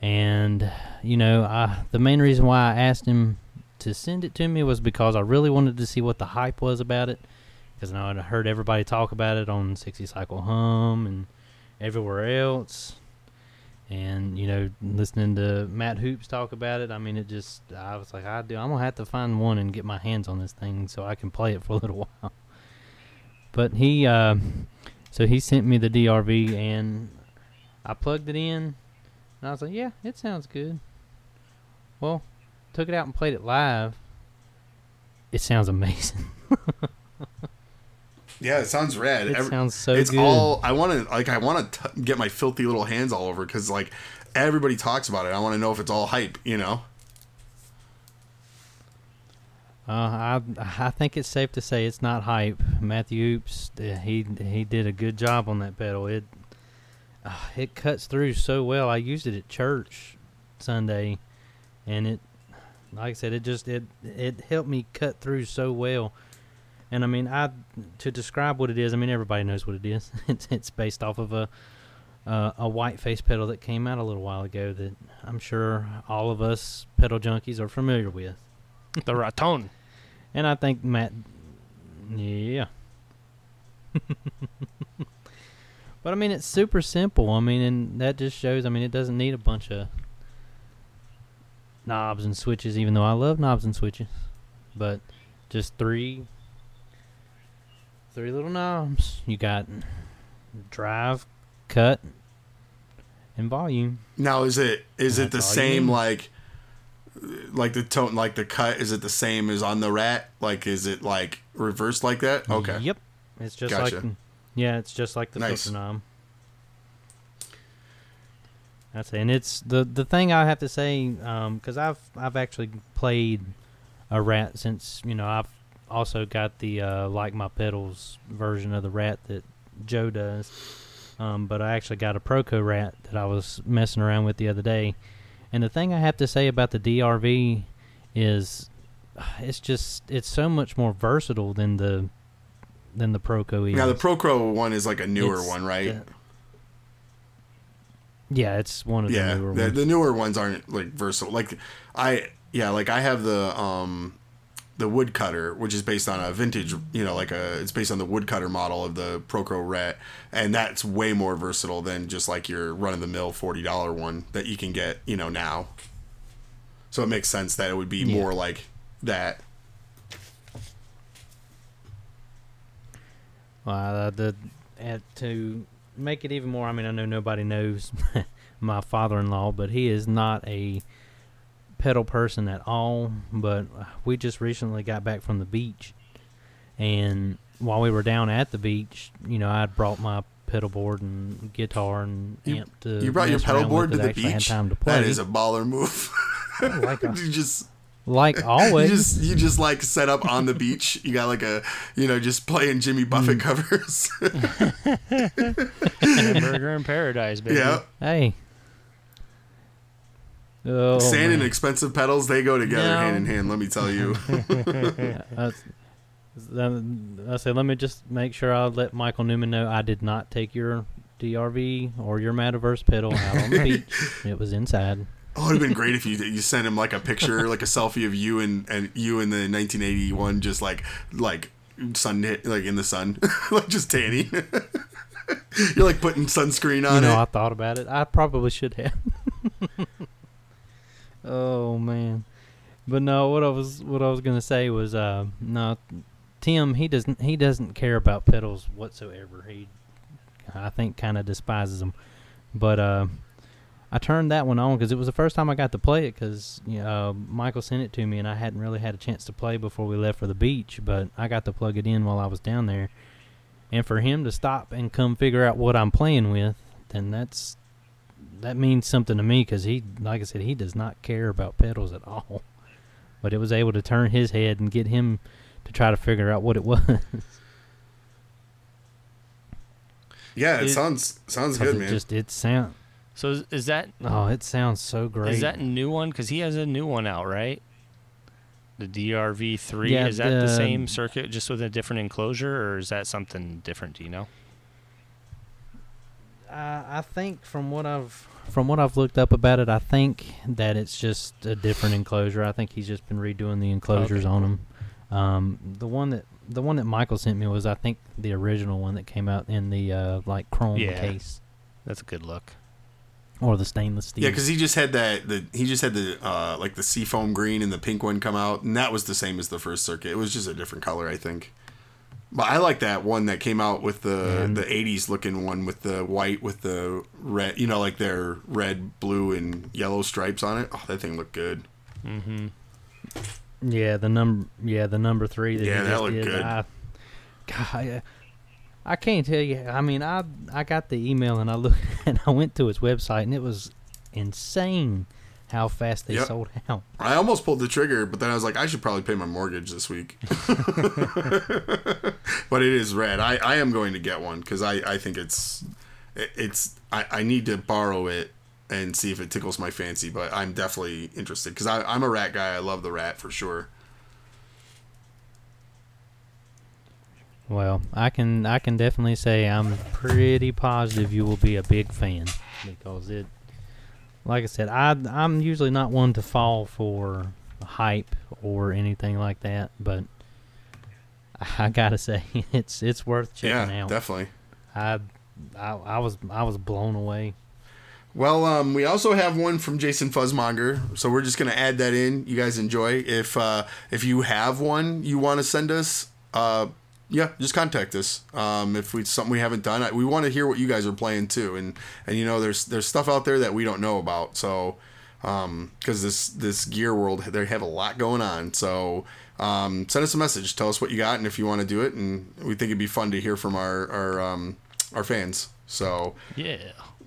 And, you know, I, the main reason why I asked him to send it to me was because I really wanted to see what the hype was about it. Because I had heard everybody talk about it on sixty cycle hum and everywhere else. And, you know, listening to Matt Hoops talk about it, I mean, it just, I was like, I do, I'm going to have to find one and get my hands on this thing so I can play it for a little while. But he, uh, so he sent me the D R V, and I plugged it in, and I was like, yeah, it sounds good. Well, took it out and played it live. It sounds amazing. Yeah, it sounds rad. It Every, sounds so it's good. It's all I want to like. I want to get my filthy little hands all over, because like everybody talks about it. I want to know if it's all hype, you know. Uh, I I think it's safe to say it's not hype. Matthew Oops, he he did a good job on that pedal. It uh, it cuts through so well. I used it at church Sunday, and it, like I said, it just it it helped me cut through so well. And I mean, I to describe what it is. I mean, everybody knows what it is. It's it's based off of a uh, a white face pedal that came out a little while ago that I'm sure all of us pedal junkies are familiar with. The Raton. And I think Matt, yeah. But I mean, it's super simple. I mean, and that just shows. I mean, it doesn't need a bunch of knobs and switches. Even though I love knobs and switches, but just three. Three little knobs. You got drive, cut, and volume. Now is it is it the same like like the tone like the cut? Is it the same as on the Rat? Like is it like reversed like that? Okay. Yep. It's just gotcha. like yeah, it's just like the nice. filter knob. That's it. And it's the the thing I have to say because um, I've I've actually played a Rat since you know I've. Also got the uh, Like My Pedals version of the Rat that Joe does, um, but I actually got a Proco Rat that I was messing around with the other day, and the thing I have to say about the D R V is it's just it's so much more versatile than the than the Proco. Now the Proco one is like a newer it's one, right? The, yeah, it's one of yeah, the newer the, ones. The newer ones aren't like versatile. Like I yeah, like I have the. Um, The Woodcutter, which is based on a vintage, you know, like a, it's based on the Woodcutter model of the Proco Rat, and that's way more versatile than just like your run-of-the-mill forty dollar one that you can get, you know, now. So it makes sense that it would be yeah. more like that. Well, uh, the uh, to make it even more, I mean, I know nobody knows my father-in-law, but he is not a pedal person at all, but we just recently got back from the beach, and while we were down at the beach, you know, I brought my pedal board and guitar and you, amp to you brought your pedal board to the beach. That is a baller move. like a, you just like always you just, you just like set up on the beach. You got like a you know just playing Jimmy Buffett covers. Hamburger in Paradise, baby. Yeah. Hey. Oh, Sand man. and expensive pedals, they go together no. hand in hand, let me tell you. I, I said, let me just make sure I let Michael Newman know I did not take your D R V or your Mataverse pedal out on the beach. It was inside. Oh, it would have been great if you you sent him like a picture, like a selfie of you and, and you in the nineteen eighty-one just like like sun like in the sun, like just tanning. You're like putting sunscreen on you know, it. No, I thought about it. I probably should have. Oh man, but no. What I was what I was gonna say was uh, no. Tim he doesn't he doesn't care about pedals whatsoever. He I think kind of despises them. But uh, I turned that one on because it was the first time I got to play it because you know, uh, Michael sent it to me and I hadn't really had a chance to play before we left for the beach. But I got to plug it in while I was down there, and for him to stop and come figure out what I'm playing with, then that's. That means something to me because he, like I said, he does not care about pedals at all. But it was able to turn his head and get him to try to figure out what it was. Yeah, it, it sounds sounds good, it man. Just it sound. So is, is that? Oh, it sounds so great. Is that a new one? Because he has a new one out, right? The D R V three. Yeah, is that the, the same circuit, just with a different enclosure, or is that something different? Do you know? Uh, I think from what I've from what I've looked up about it, I think that it's just a different enclosure. I think he's just been redoing the enclosures okay. on them. Um, the one that the one that Michael sent me was, I think, the original one that came out in the uh, like chrome yeah. case. That's a good look. Or the stainless steel. Yeah, because he just had that. The he just had the uh, like the seafoam green and the pink one come out, and that was the same as the first circuit. It was just a different color, I think. But I like that one that came out with the mm. the eighties looking one with the white with the red, you know, like their red, blue, and yellow stripes on it. Oh, that thing looked good. Mm-hmm. Yeah, the number. Yeah, the number three. That yeah, that looked did, good. I, God, I can't tell you. I mean, I I got the email and I looked and I went to his website and it was insane how fast they yep. sold out. I almost pulled the trigger, but then I was like, I should probably pay my mortgage this week. But it is rad. I, I am going to get one because I, I think it's it's I, I need to borrow it and see if it tickles my fancy. But I'm definitely interested because I'm a rat guy. I love the rat for sure. Well, I can I can definitely say I'm pretty positive you will be a big fan because it. Like I said, I, I'm usually not one to fall for hype or anything like that, but I gotta say it's it's worth checking yeah, out. Yeah, definitely. I, I I was I was blown away. Well, um, we also have one from Jason Fuzzmonger, so we're just gonna add that in. You guys enjoy. If uh, if you have one you want to send us, uh, yeah, just contact us. Um, if it's something we haven't done, I, we want to hear what you guys are playing too. And, and you know, there's there's stuff out there that we don't know about. So, um, because this this gear world, they have a lot going on. So, um, send us a message. Tell us what you got and if you want to do it. And we think it'd be fun to hear from our our um, our fans. So, yeah.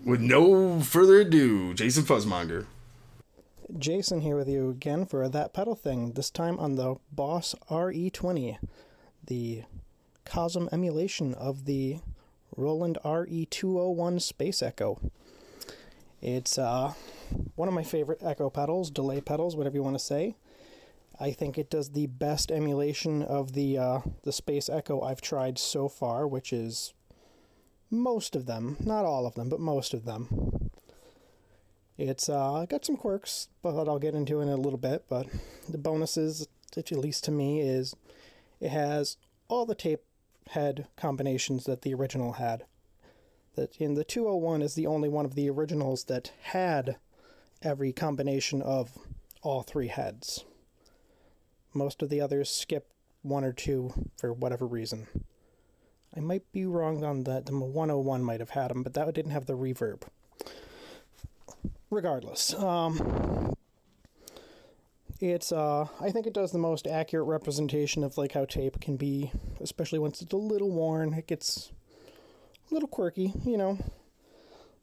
With no further ado, Jason Fuzzmonger. Jason here with you again for That Pedal Thing. This time on the Boss R E twenty, the Cosm emulation of the Roland R E two oh one Space Echo. It's uh, one of my favorite echo pedals, delay pedals, whatever you want to say. I think it does the best emulation of the uh, the Space Echo I've tried so far, which is most of them, not all of them, but most of them. It's uh, got some quirks, but I'll get into in a little bit. But the bonuses, at least to me, is it has all the tape head combinations that the original had. That in the two oh one is the only one of the originals that had every combination of all three heads. Most of the others skip one or two for whatever reason. I might be wrong on that. The one oh one might have had them, but that didn't have the reverb. Regardless, um it's uh I think it does the most accurate representation of like how tape can be, especially once it's a little worn. It gets a little quirky, you know.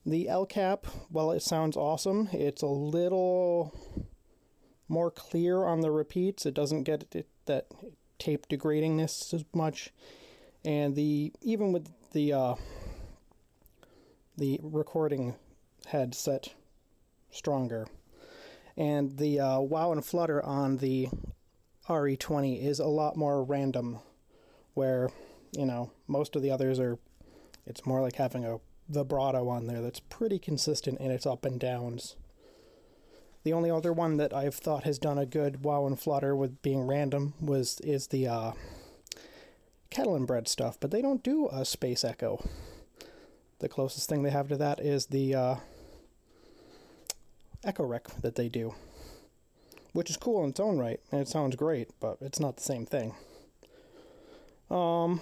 The L cap, while it sounds awesome, it's a little more clear on the repeats. It doesn't get it, that tape degradingness as much. And the even with the uh the recording head set stronger. And the uh, wow and flutter on the R E twenty is a lot more random, where, you know, most of the others are, it's more like having a vibrato on there that's pretty consistent in its up and downs. The only other one that I've thought has done a good wow and flutter with being random was is the uh, Kettle and Bread stuff, but they don't do a Space Echo. The closest thing they have to that is the Uh, Echo Rec that they do, which is cool in its own right, and it sounds great, but it's not the same thing. Um,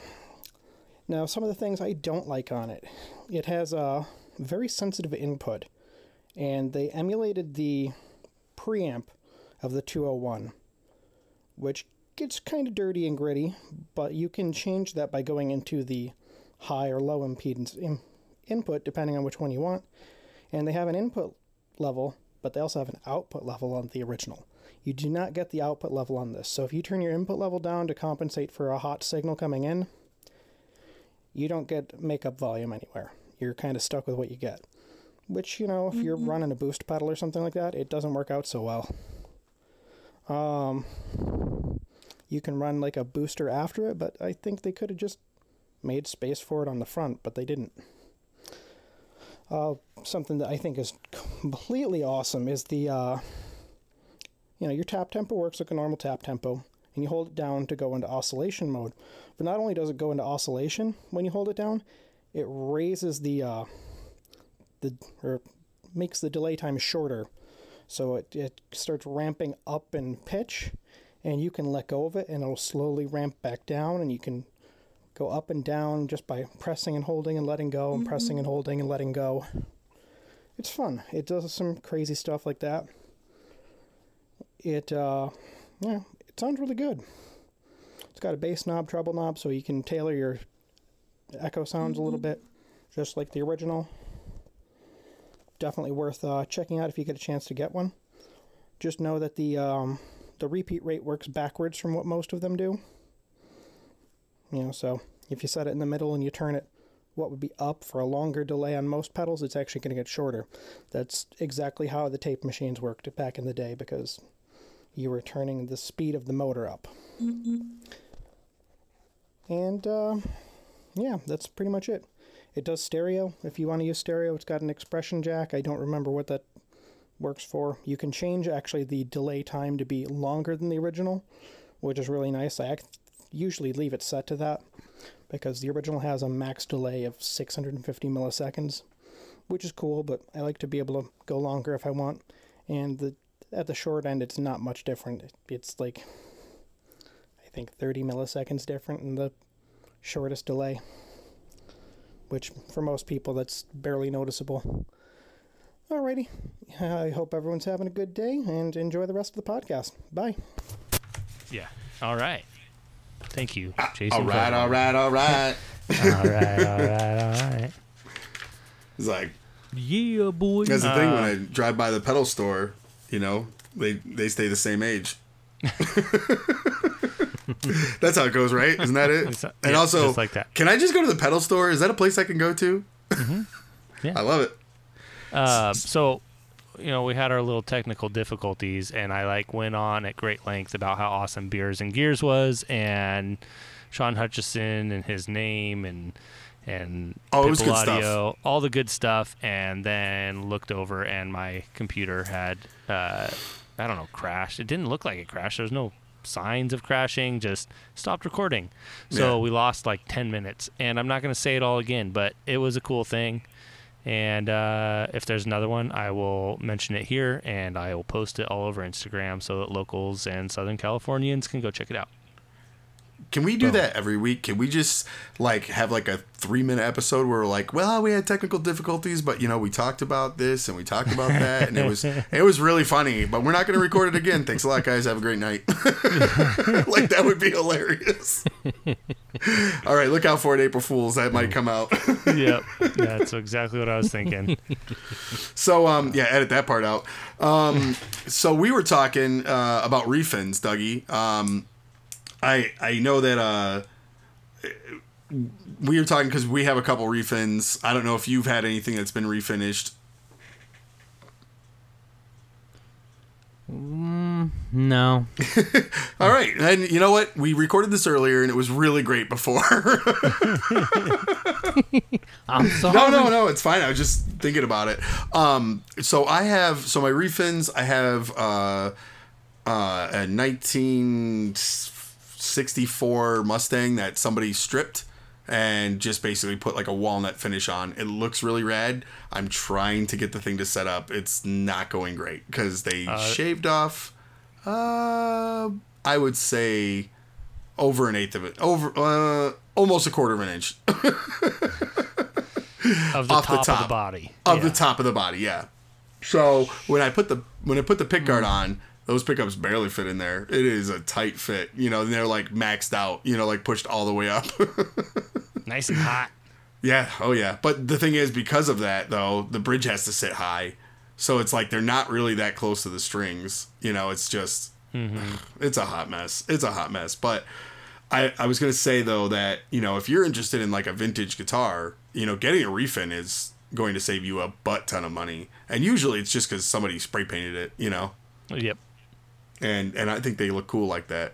now, some of the things I don't like on it. It has a very sensitive input, and they emulated the preamp of the two oh one, which gets kind of dirty and gritty, but you can change that by going into the high or low impedance in- input, depending on which one you want, and they have an input level, but they also have an output level on the original. You do not get the output level on this. So if you turn your input level down to compensate for a hot signal coming in, you don't get makeup volume anywhere. You're kind of stuck with what you get. Which, you know, if you're mm-hmm. running a boost pedal or something like that, it doesn't work out so well. Um, you can run like a booster after it, but I think they could have just made space for it on the front, but they didn't. Uh, something that I think is completely awesome is the, uh, you know, your tap tempo works like a normal tap tempo, and you hold it down to go into oscillation mode. But not only does it go into oscillation when you hold it down, it raises the, uh, the or makes the delay time shorter. So it, it starts ramping up in pitch, and you can let go of it, and it'll slowly ramp back down, and you can go up and down just by pressing and holding and letting go and mm-hmm. pressing and holding and letting go. It's fun. It does some crazy stuff like that. It, uh, yeah, it sounds really good. It's got a bass knob, treble knob, so you can tailor your echo sounds mm-hmm. a little bit, just like the original. Definitely worth uh, checking out if you get a chance to get one. Just know that the um, the repeat rate works backwards from what most of them do. You know, so if you set it in the middle and you turn it, what would be up for a longer delay on most pedals, it's actually going to get shorter. That's exactly how the tape machines worked back in the day, because you were turning the speed of the motor up. Mm-hmm. And, uh, yeah, that's pretty much it. It does stereo. If you want to use stereo, it's got an expression jack. I don't remember what that works for. You can change, actually, the delay time to be longer than the original, which is really nice. I act- usually leave it set to that, because the original has a max delay of six hundred fifty milliseconds, which is cool, but I like to be able to go longer if I want. And the, at the short end, it's not much different. It's like, I think, thirty milliseconds different in the shortest delay, which for most people that's barely noticeable. Alrighty, I hope everyone's having a good day and enjoy the rest of the podcast. Bye. Yeah. All right. Thank you, Jason. All right, all right, all right. all right, all right, all right. It's like, yeah, boy. That's the uh, thing. When I drive by the pedal store, you know, they they stay the same age. That's how it goes, right? Isn't that it? And yeah, also, like that. Can I just go to the pedal store? Is that a place I can go to? Mm-hmm. Yeah. I love it. Uh, so, you know, we had our little technical difficulties, and I like went on at great length about how awesome Beers and Gears was, and Sean Hutchison and his name, and and oh, Pitbull Audio, stuff. All the good stuff, and then looked over, and my computer had uh, I don't know, crashed. It didn't look like it crashed. There was no signs of crashing. Just stopped recording. So yeah. We lost like ten minutes, and I'm not going to say it all again, but it was a cool thing. And uh, if there's another one, I will mention it here, and I will post it all over Instagram so that locals and Southern Californians can go check it out. Can we do Boom. That every week? Can we just like have like a three-minute episode where we're like, well, we had technical difficulties, but you know, we talked about this and we talked about that, and it was it was really funny, but we're not going to record it again. Thanks a lot, guys. Have a great night. Like, that would be hilarious. All right, look out for it, April Fools. That might come out. Yep, that's exactly what I was thinking. So, um, yeah, edit that part out. Um, so we were talking uh, about refins, Dougie. Um, I I know that uh, we were talking because we have a couple refins. I don't know if you've had anything that's been refinished. Mm, no. All right. And you know what? We recorded this earlier, and it was really great before. I'm sorry. No, no, no. It's fine. I was just thinking about it. Um. So I have... So my refins, I have uh, uh, a nineteen sixty-four Mustang that somebody stripped and just basically put like a walnut finish on. It looks really rad. I'm trying to get the thing to set up. It's not going great because they uh, shaved off uh I would say over an eighth of it, over uh almost a quarter of an inch of the off top, the top of the body of yeah. the top of the body yeah so when I put the when I put the pick guard mm. on, those pickups barely fit in there. It is a tight fit. You know, they're like maxed out, you know, like pushed all the way up. Nice and hot. Yeah. Oh, yeah. But the thing is, because of that, though, the bridge has to sit high. So it's like they're not really that close to the strings. You know, it's just, mm-hmm. it's a hot mess. It's a hot mess. But I, I was going to say, though, that, you know, if you're interested in like a vintage guitar, you know, getting a refin is going to save you a butt ton of money. And usually it's just because somebody spray painted it, you know? Yep. And and I think they look cool like that.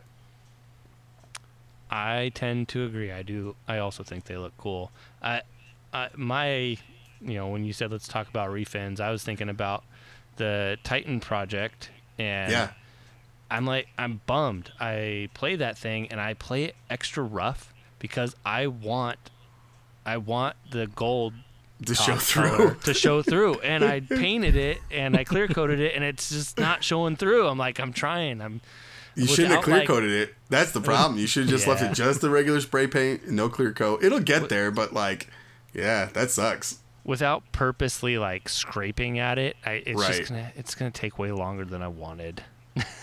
I tend to agree. I do. I also think they look cool. I, I my, you know, when you said let's talk about refins, I was thinking about the Titan project, and yeah. I'm like, I'm bummed. I play that thing and I play it extra rough because I want, I want the gold to show through to show through and I painted it and I clear coated it and it's just not showing through. I'm like, I'm trying. I'm You shouldn't have clear coated like, it. That's the problem. You should have just yeah. left it just the regular spray paint, no clear coat. It'll get there, but like, yeah, that sucks. Without purposely like scraping at it, I, it's right. just gonna it's gonna take way longer than I wanted.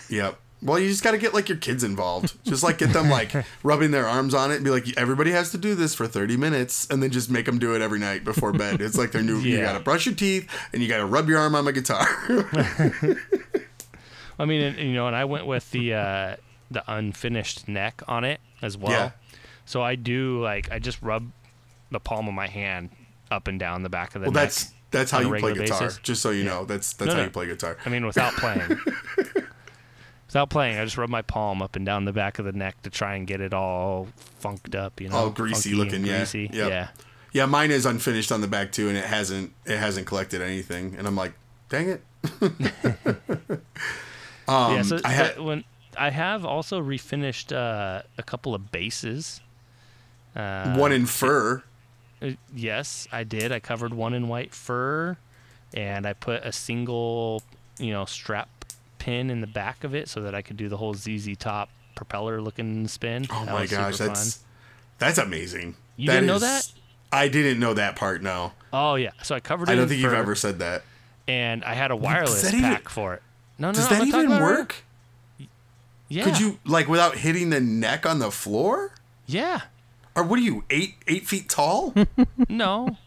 Yep. Well, you just got to get like your kids involved. Just like get them like rubbing their arms on it and be like, everybody has to do this for thirty minutes, and then just make them do it every night before bed. It's like their new, yeah. you got to brush your teeth and you got to rub your arm on my guitar. I mean, and, you know, and I went with the, uh, the unfinished neck on it as well. Yeah. So I do like, I just rub the palm of my hand up and down the back of the well, neck. That's, that's how you play guitar. Basis. Just so you yeah. know, that's, that's no, how no. you play guitar. I mean, without playing. Without playing, I just rub my palm up and down the back of the neck to try and get it all funked up, you know. All greasy looking, yeah. Greasy. Yep. Yeah. Yeah, mine is unfinished on the back too, and it hasn't it hasn't collected anything. And I'm like, dang it. um, yeah, so I, ha- when, I have also refinished uh, a couple of bases. Uh, one in fur. It, yes, I did. I covered one in white fur, and I put a single, you know, strap pin in the back of it so that I could do the whole Z Z Top propeller looking spin. Oh my gosh, that's fun. That's amazing. You that didn't know is, that? I didn't know that part, no. Oh yeah, so I covered it. I don't in think fur, you've ever said that. And I had a wireless pack even, for it. No, no, does no, that even work? Her. Yeah. Could you like without hitting the neck on the floor? Yeah. Or what are you, eight eight feet tall? No.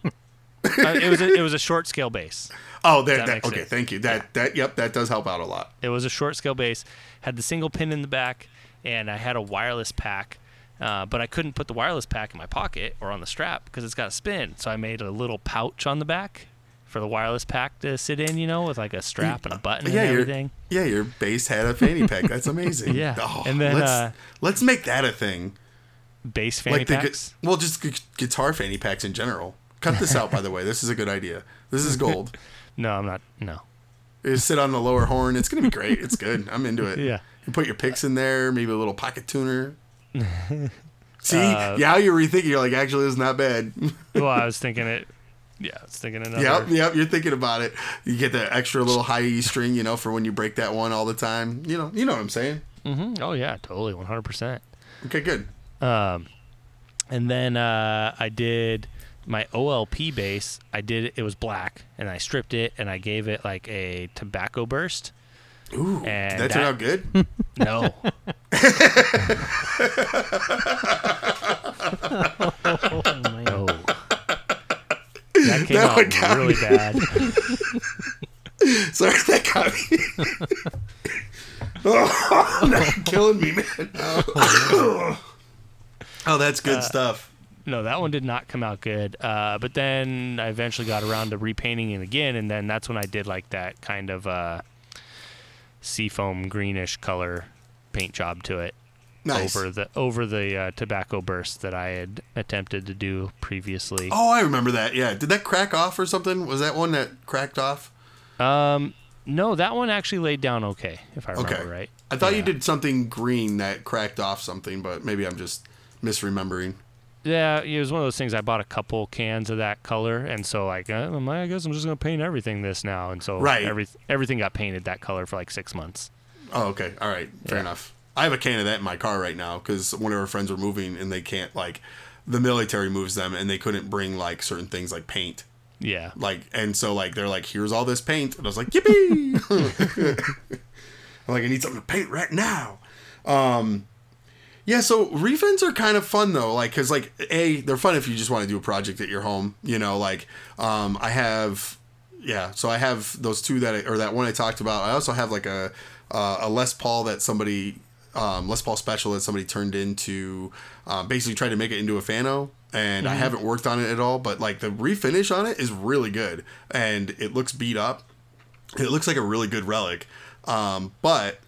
uh, it was a, it was a short scale bass. Oh, that, that, that okay. Sense. Thank you. That yeah. that yep, that does help out a lot. It was a short scale bass, had the single pin in the back, and I had a wireless pack, uh, but I couldn't put the wireless pack in my pocket or on the strap because it's got a spin. So I made a little pouch on the back for the wireless pack to sit in, you know, with like a strap and a button yeah, and everything. Your, yeah, your bass had a fanny pack. That's amazing. Yeah, oh, and then let's, uh, let's make that a thing. Bass fanny like packs. The, well, just gu- guitar fanny packs in general. Cut this out, by the way. This is a good idea. This is gold. No, I'm not. No. You sit on the lower horn. It's going to be great. It's good. I'm into it. Yeah. You put your picks in there, maybe a little pocket tuner. See? Uh, yeah, you're rethinking. You're like, actually, it's not bad. Well, I was thinking it. Yeah, I was thinking another. Yep, yep. You're thinking about it. You get that extra little high E string, you know, for when you break that one all the time. You know, you know what I'm saying? Mm-hmm. Oh, yeah, totally. one hundred percent. Okay, good. Um, And then uh, I did... my O L P bass, I did, it was black, and I stripped it, and I gave it like a tobacco burst. Ooh, and did that turn out good? No. Oh, man. No. That came that out really me. Bad. Sorry, that got me. Oh, that's killing me, man. Oh, oh that's good uh, stuff. No, that one did not come out good. Uh, but then I eventually got around to repainting it again, and then that's when I did like that kind of uh, seafoam greenish color paint job to it. Nice. over the over the uh, tobacco burst that I had attempted to do previously. Oh, I remember that. Yeah, did that crack off or something? Was that one that cracked off? Um, no, that one actually laid down okay, if I remember okay. right. I thought yeah. you did something green that cracked off something, but maybe I'm just misremembering. Yeah, it was one of those things. I bought a couple cans of that color, and so like, oh, I guess I'm just gonna paint everything this now, and so right. every, everything got painted that color for like six months. Oh, okay, all right, fair yeah. enough. I have a can of that in my car right now because one of our friends were moving, and they can't like, the military moves them, and they couldn't bring like certain things like paint. Yeah. Like, and so like they're like, here's all this paint, and I was like, yippee! I'm like, I need something to paint right now. Um. Yeah, so refins are kind of fun, though, like, because, like, A, they're fun if you just want to do a project at your home, you know, like, um, I have, yeah, so I have those two that, I, or that one I talked about. I also have, like, a uh, a Les Paul that somebody, um, Les Paul Special that somebody turned into, um, basically tried to make it into a Fano, and mm-hmm. I haven't worked on it at all, but, like, the refinish on it is really good, and it looks beat up. It looks like a really good relic, um, but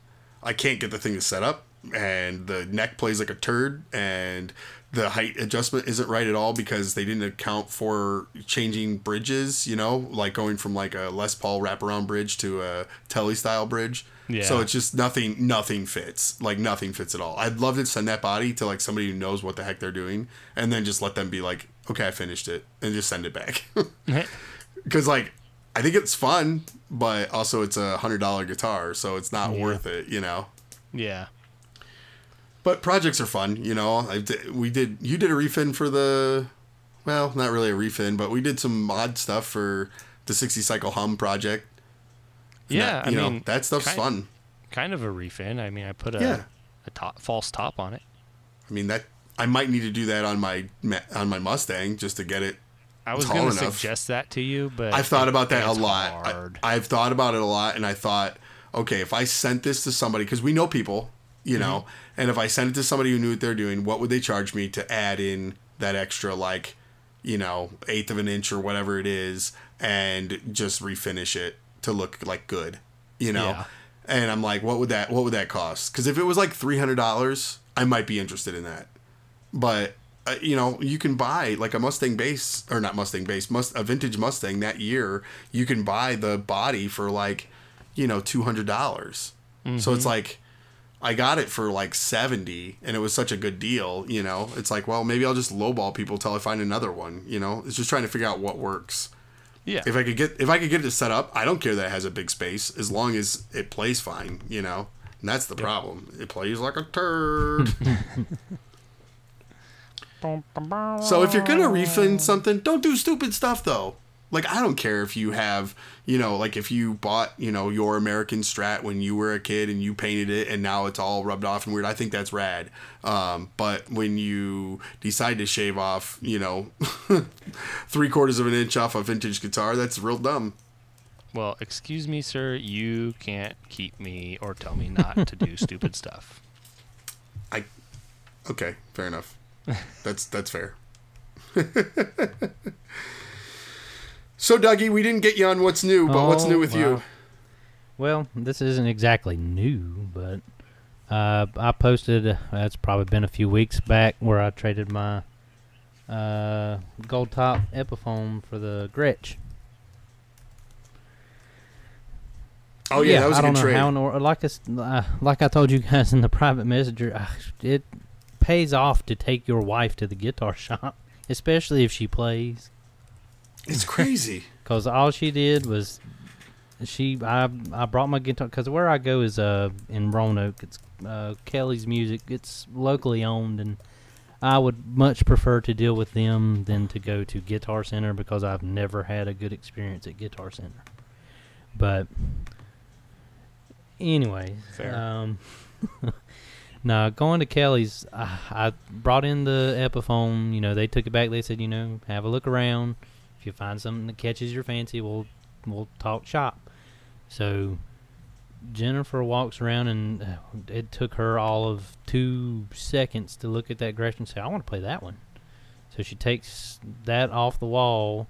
I can't get the thing to set up. And the neck plays like a turd, and the height adjustment isn't right at all because they didn't account for changing bridges, you know, like going from like a Les Paul wraparound bridge to a Telly style bridge. Yeah. So it's just nothing, nothing fits, like nothing fits at all. I'd love to send that body to like somebody who knows what the heck they're doing, and then just let them be like, okay, I finished it, and just send it back. Because like, I think it's fun, but also it's a one hundred dollars guitar, so it's not yeah. worth it, you know? Yeah. But projects are fun, you know. I did, we did you did a refin for the, well, not really a refin, but we did some mod stuff for the sixty Cycle Hum project. And yeah, that, you I know, mean that stuff's kind, fun. Kind of a refin. I mean, I put a yeah. a top, false top on it. I mean that I might need to do that on my on my Mustang just to get it. I was going to suggest that to you, but I've thought about that a lot. I, I've thought about it a lot, and I thought, okay, if I sent this to somebody, because we know people, you know, mm-hmm. and if I sent it to somebody who knew what they're doing, what would they charge me to add in that extra, like, you know, eighth of an inch or whatever it is, and just refinish it to look like good, you know? Yeah. And I'm like, what would that what would that cost? Because if it was like three hundred dollars, I might be interested in that, but. Uh, you know, you can buy like a Mustang base or not Mustang base, must a vintage Mustang that year. You can buy the body for like, you know, two hundred dollars. Mm-hmm. So it's like, I got it for like seventy, and it was such a good deal. You know, it's like, well, maybe I'll just lowball people till I find another one. You know, it's just trying to figure out what works. Yeah. If I could get if I could get it set up, I don't care that it has a big space as long as it plays fine. You know, and that's the yep. problem. It plays like a turd. So if you're going to refund something, don't do stupid stuff, though. Like, I don't care if you have, you know, like if you bought, you know, your American Strat when you were a kid and you painted it and now it's all rubbed off and weird. I think that's rad. Um, but when you decide to shave off, you know, three quarters of an inch off a vintage guitar, that's real dumb. Well, excuse me, sir. You can't keep me or tell me not to do stupid stuff. I. Okay, fair enough. that's that's fair. So, Dougie, we didn't get you on what's new, but oh, what's new with wow. you? Well, this isn't exactly new, but uh, I posted, uh, that's probably been a few weeks back, where I traded my uh, gold top Epiphone for the Gretsch. Oh, yeah, yeah that was I a good trade. How, like, uh, like I told you guys in the private messenger, it... pays off to take your wife to the guitar shop, especially if she plays. It's crazy because all she did was she I I brought my guitar because where I go is uh in Roanoke. It's uh, Kelly's Music. It's locally owned, and I would much prefer to deal with them than to go to Guitar Center because I've never had a good experience at Guitar Center. But anyway, fair. Um, Now, going to Kelly's, I, I brought in the Epiphone. You know, they took it back. They said, you know, have a look around. If you find something that catches your fancy, we'll we'll talk shop. So Jennifer walks around, and it took her all of two seconds to look at that Gretsch and say, I want to play that one. So she takes that off the wall,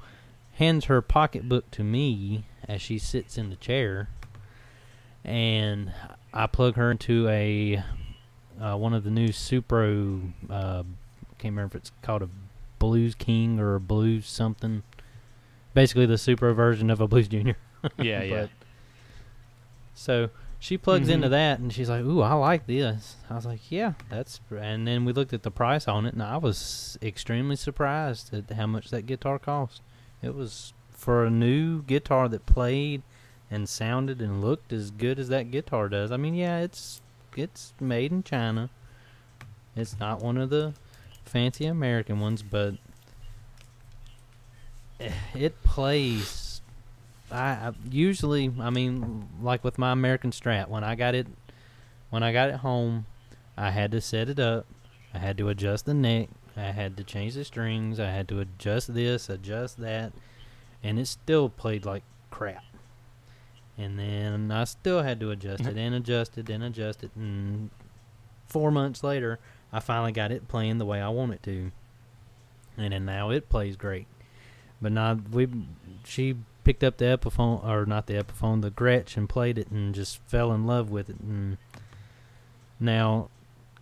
hands her pocketbook to me as she sits in the chair, and I plug her into a... Uh, one of the new Supro, uh, can't remember if it's called a Blues King or a Blues something. Basically, the Supro version of a Blues Junior. Yeah, but, yeah. So she plugs mm-hmm. into that, and she's like, "Ooh, I like this." I was like, "Yeah, that's." And then we looked at the price on it, and I was extremely surprised at how much that guitar cost. It was for a new guitar that played and sounded and looked as good as that guitar does. I mean, yeah, it's. It's made in China. It's not one of the fancy American ones, but it plays. I, I usually, I mean, like with my American Strat, when I got it, when I got it home, I had to set it up. I had to adjust the neck. I had to change the strings. I had to adjust this, adjust that, and it still played like crap. And then I still had to adjust it and adjust it and adjust it. And four months later, I finally got it playing the way I want it to. And then now it plays great. But now we, she picked up the Epiphone, or not the Epiphone, the Gretsch, and played it and just fell in love with it. And now,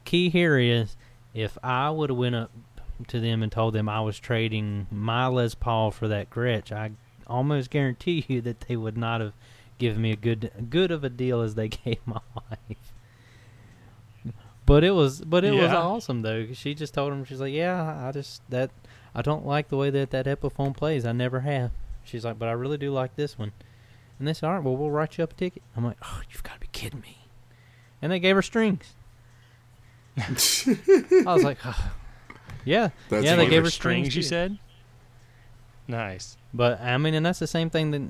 key here is, if I would have went up to them and told them I was trading my Les Paul for that Gretsch, I almost guarantee you that they would not have... giving me a good good of a deal as they gave my wife. But it was but it yeah. was awesome, though. She just told him, she's like, yeah, I just that I don't like the way that that Epiphone plays. I never have. She's like, but I really do like this one. And they said, all right, well, we'll write you up a ticket. I'm like, oh, you've got to be kidding me. And they gave her strings. I was like, oh, yeah, that's yeah. They gave her strings. strings you said, nice. But I mean, and that's the same thing that.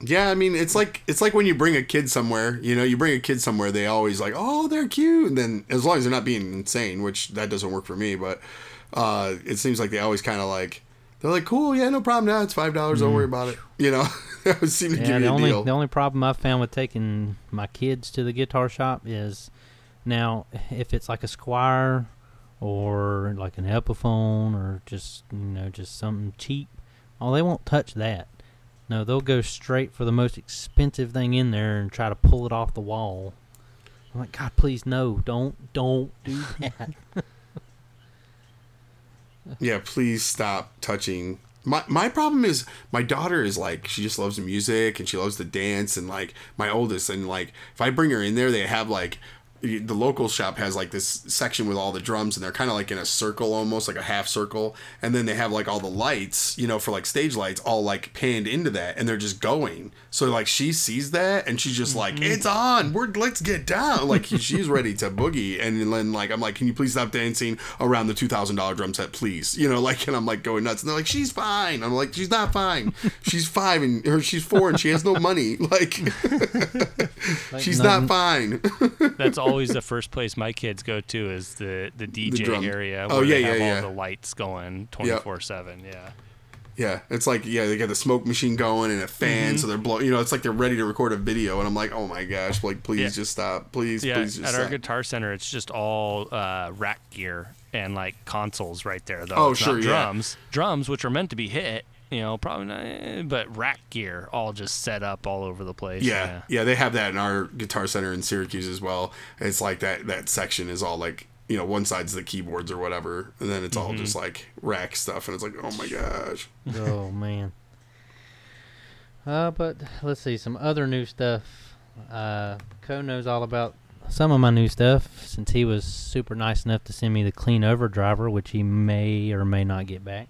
Yeah, I mean, it's like it's like when you bring a kid somewhere. You know, you bring a kid somewhere. They always like, oh, they're cute. And then as long as they're not being insane, which that doesn't work for me, but uh, it seems like they always kind of like. They're like, cool, yeah, no problem. Now it's five dollars. Mm. Don't worry about it. You know, that would seem to yeah, give you the a only, deal. The only problem I've found with taking my kids to the guitar shop is now if it's like a Squire or like an Epiphone or just, you know, just something cheap, oh, they won't touch that. No, they'll go straight for the most expensive thing in there and try to pull it off the wall. I'm like, God, please, no, don't, don't do that. Yeah, please stop touching. My my problem is my daughter is like, she just loves the music and she loves the dance and like my oldest. And like, if I bring her in there, they have like, the local shop has like this section with all the drums and they're kind of like in a circle, almost like a half circle. And then they have like all the lights, you know, for like stage lights all like panned into that and they're just going. So like she sees that and she's just like, mm-hmm. It's on, we're let's get down. Like she's ready to boogie. And then like, I'm like, can you please stop dancing around the two thousand dollars drum set, please? You know, like, and I'm like going nuts and they're like, she's fine. I'm like, she's not fine. She's five and or she's four and she has no money. Like, like she's none. not fine. That's all. Always the first place my kids go to is the, the D J the area where oh, yeah, they have yeah, all yeah. the lights going twenty-four seven. Yeah. Yeah. It's like, yeah, they got the smoke machine going and a fan. Mm-hmm. So they're blowing, you know, it's like they're ready to record a video. And I'm like, oh my gosh, like, please yeah. just stop. Please, yeah, please just at stop. At our guitar center, it's just all uh, rack gear and like consoles right there, though. Oh, it's sure. Not drums. Yeah. Drums, which are meant to be hit. You know, probably not, but rack gear all just set up all over the place. Yeah, yeah, yeah, they have that in our guitar center in Syracuse as well. It's like that, that section is all like, you know, one side's the keyboards or whatever, and then it's mm-hmm. all just like rack stuff, and it's like, oh my gosh. Oh, man. Uh, but let's see, some other new stuff. Uh, Co knows all about some of my new stuff, since he was super nice enough to send me the Clean Overdriver, which he may or may not get back.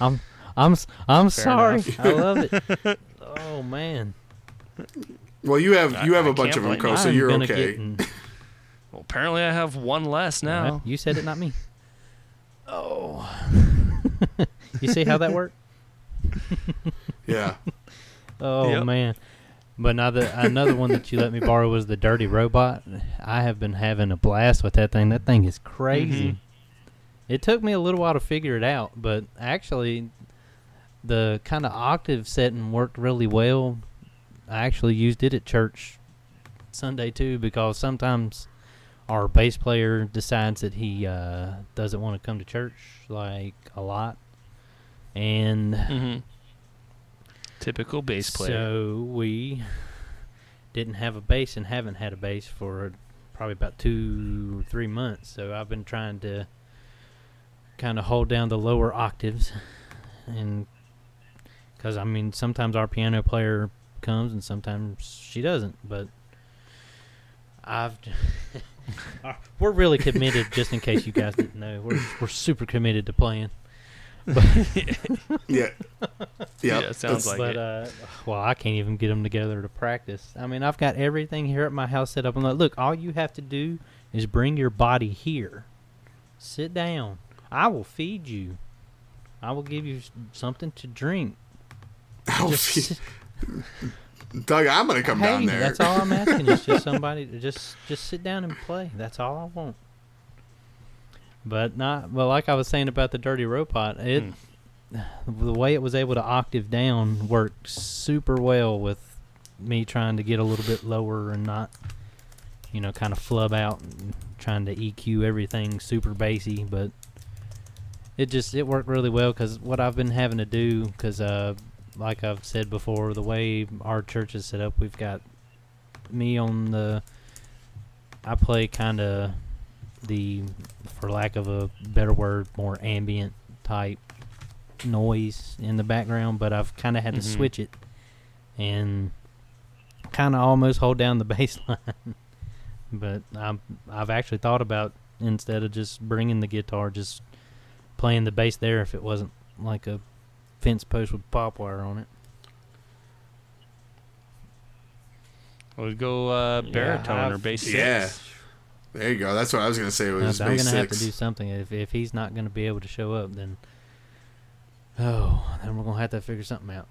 I'm I'm I'm Fair sorry. Enough. I love it. Oh man. Well, you have you have I, a I bunch of them, Co, so you're okay. Getting... Well, apparently I have one less now. Right. You said it, not me. Oh. You see how that worked? Yeah. Oh yep. man. But now the, another one that you let me borrow was the Dirty Robot. I have been having a blast with that thing. That thing is crazy. Mm-hmm. It took me a little while to figure it out, but actually the kind of octave setting worked really well. I actually used it at church Sunday too, because sometimes our bass player decides that he uh, doesn't want to come to church like a lot. And mm-hmm. typical bass player. So we didn't have a bass and haven't had a bass for probably about two, three months. So I've been trying to kind of hold down the lower octaves, and because I mean sometimes our piano player comes and sometimes she doesn't, but I've we're really committed, just in case you guys didn't know, we're we're super committed to playing. But yeah, yeah, it sounds like but, it. Uh, well, I can't even get them together to practice. I mean, I've got everything here at my house set up. I'm like, look, all you have to do is bring your body here, sit down. I will feed you. I will give you something to drink. I'll feed Doug, I'm going to come hey, down there. That's all I'm asking is just somebody to just, just sit down and play. That's all I want. But not well, like I was saying about the Dirty Robot, it mm. the way it was able to octave down worked super well with me trying to get a little bit lower and not, you know, kind of flub out and trying to E Q everything super bassy, but It just, it worked really well, because what I've been having to do, because uh, like I've said before, the way our church is set up, we've got me on the, I play kind of the, for lack of a better word, more ambient type noise in the background, but I've kind of had mm-hmm. to switch it and kind of almost hold down the bass line. But I'm, I've actually thought about, instead of just bringing the guitar, just playing the bass there if it wasn't like a fence post with pop wire on it. I would go uh, baritone yeah, or bass six. Yeah. There you go. That's what I was going to say. Was no, bass I'm going to have to do something. If if he's not going to be able to show up, then oh, then we're going to have to figure something out.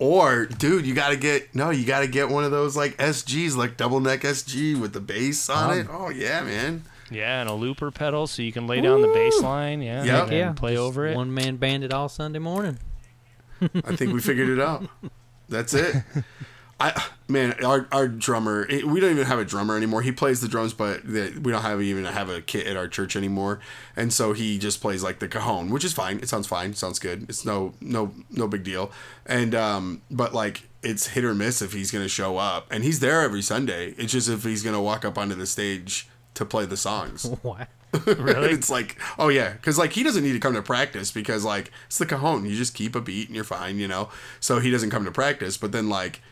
Or, dude, you got to get no, you got to get one of those like S Gs, like double neck S G with the bass on um, it. Oh yeah, man. Yeah, and a looper pedal so you can lay down Ooh. the bass line. Yeah, yep. and yeah. play Just over it. One man band it all Sunday morning. I think we figured it out. That's it. I man, our our drummer. It, we don't even have a drummer anymore. He plays the drums, but the, we don't have even have a kit at our church anymore. And so he just plays like the cajon, which is fine. It sounds fine. It sounds good. It's no no no big deal. And um, but like it's hit or miss if he's gonna show up. And he's there every Sunday. It's just if he's gonna walk up onto the stage to play the songs. What? Really? It's like, oh yeah, because like he doesn't need to come to practice because like it's the cajon. You just keep a beat and you're fine, you know. So he doesn't come to practice. But then like.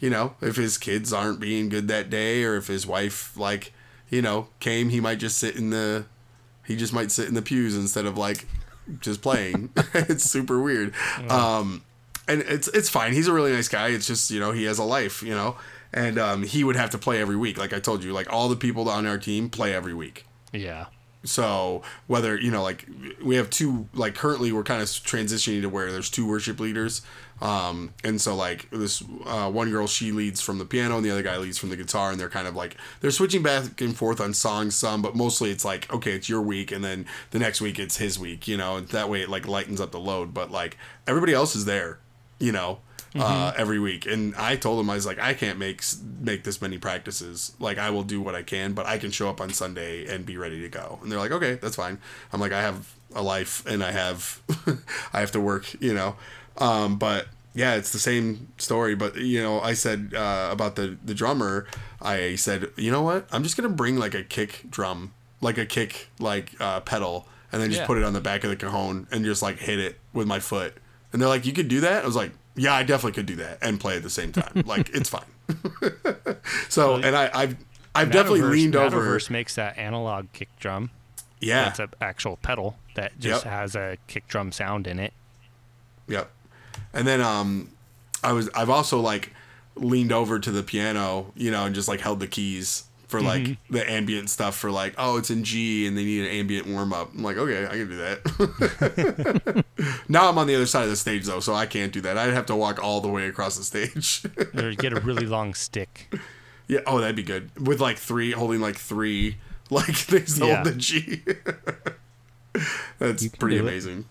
You know, if his kids aren't being good that day or if his wife, like, you know, came, he might just sit in the, he just might sit in the pews instead of, like, just playing. It's super weird. Yeah. Um, and it's it's fine. He's a really nice guy. It's just, you know, he has a life, you know. And um, he would have to play every week. Like I told you, like, all the people on our team play every week. Yeah. So whether, you know, like, we have two, like, currently we're kind of transitioning to where there's two worship leaders. Um, and so like this, uh, one girl, she leads from the piano and the other guy leads from the guitar, and they're kind of like, they're switching back and forth on songs some, but mostly it's like, okay, it's your week. And then the next week it's his week, you know, and that way it like lightens up the load, but like everybody else is there, you know, mm-hmm. uh, every week. And I told him, I was like, I can't make, make this many practices. Like I will do what I can, but I can show up on Sunday and be ready to go. And they're like, okay, that's fine. I'm like, I have a life and I have, I have to work, you know? Um, but yeah, it's the same story. But you know, I said uh, about the the drummer. I said, you know what? I'm just gonna bring like a kick drum, like a kick like uh, pedal, and then just yeah. put it on the back of the cajon and just like hit it with my foot. And they're like, you could do that? I was like, yeah, I definitely could do that and play at the same time. Like it's fine. So well, and I, I've I've definitely leaned over. Metaverse makes that analog kick drum. Yeah, that's an actual pedal that just yep. has a kick drum sound in it. Yep. And then um, I was I've also like leaned over to the piano, you know, and just like held the keys for like mm-hmm. the ambient stuff for like, oh, it's in G and they need an ambient warm up. I'm like, okay, I can do that. Now I'm on the other side of the stage though, so I can't do that. I'd have to walk all the way across the stage. Or get a really long stick. Yeah. Oh, that'd be good. With like three holding like three like things to yeah. hold the G. That's pretty amazing.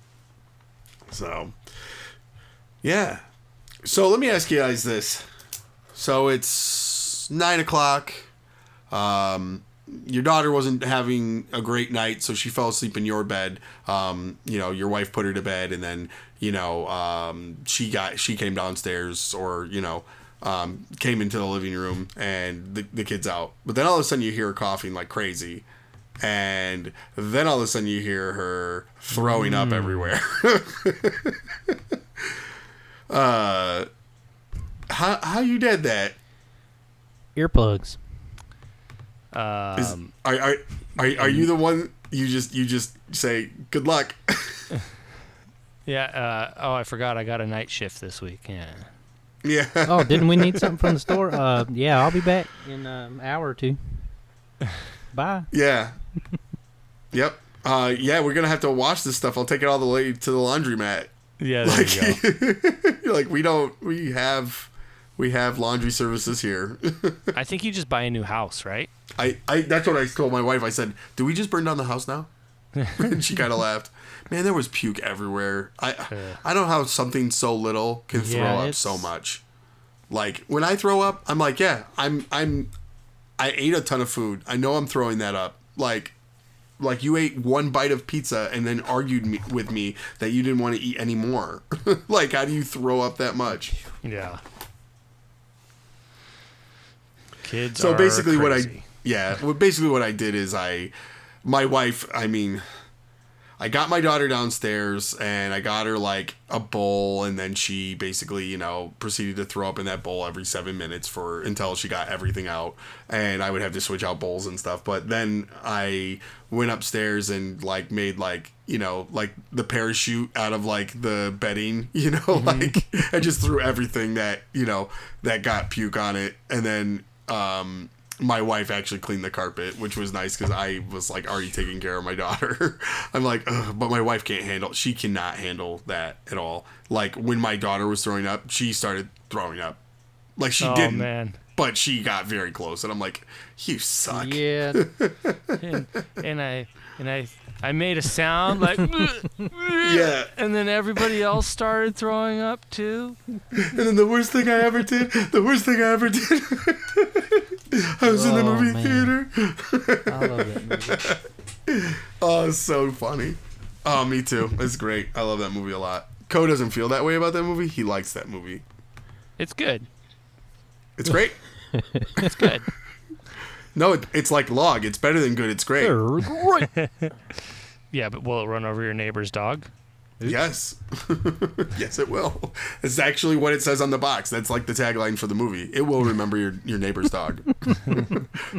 It. So. Yeah. So let me ask you guys this. So it's nine o'clock. Um, your daughter wasn't having a great night, so she fell asleep in your bed. Um, you know, your wife put her to bed, and then, you know, um, she got she came downstairs or, you know, um, came into the living room and the, the kid's out. But then all of a sudden you hear her coughing like crazy. And then all of a sudden you hear her throwing mm. up everywhere. Uh, how how you did that? Earplugs. Um, Is, are are are are you the one you just you just say good luck? Yeah. Uh, oh, I forgot. I got a night shift this week. Yeah. Yeah. Oh, didn't we need something from the store? Uh, yeah. I'll be back in um, an hour or two. Bye. Yeah. Yep. Uh, yeah. We're gonna have to wash this stuff. I'll take it all the way to the laundromat. Yeah, there like, you go. You're like, we don't, we have, we have laundry services here. I think you just buy a new house, right? I, I, that's what I told my wife. I said, "Do we just burn down the house now?" And she kind of laughed. Man, there was puke everywhere. I, uh, I don't know how something so little can throw yeah, up it's... so much. Like when I throw up, I'm like, yeah, I'm, I'm, I ate a ton of food. I know I'm throwing that up. Like. Like, you ate one bite of pizza and then argued me, with me that you didn't want to eat any more. Like, how do you throw up that much? Yeah. Kids so are basically crazy. What I... Yeah. Well, basically what I did is I... My wife, I mean... I got my daughter downstairs and I got her like a bowl, and then she basically, you know, proceeded to throw up in that bowl every seven minutes for until she got everything out, and I would have to switch out bowls and stuff. But then I went upstairs and like made like, you know, like the parachute out of like the bedding, you know, mm-hmm. like I just threw everything that, you know, that got puke on it. And then, um, my wife actually cleaned the carpet, which was nice because I was like already taking care of my daughter. I'm like, ugh, but my wife can't handle, she cannot handle that at all. Like when my daughter was throwing up, she started throwing up. Like she oh, didn't, man. But she got very close, and I'm like, you suck. Yeah, and, and I and I I made a sound like, yeah, and then everybody else started throwing up too. And then the worst thing I ever did, the worst thing I ever did. I was oh, in the movie man. theater. I love that movie. Oh, it's so funny. Oh, me too. It's great. I love that movie a lot. Co doesn't feel that way about that movie. He likes that movie. It's good. It's great. It's good. No, it, it's like log. It's better than good. It's great. Right. Yeah, but will it run over your neighbor's dog? Yes. Yes, it will. It's actually what it says on the box. That's like the tagline for the movie. It will remember your, your neighbor's dog.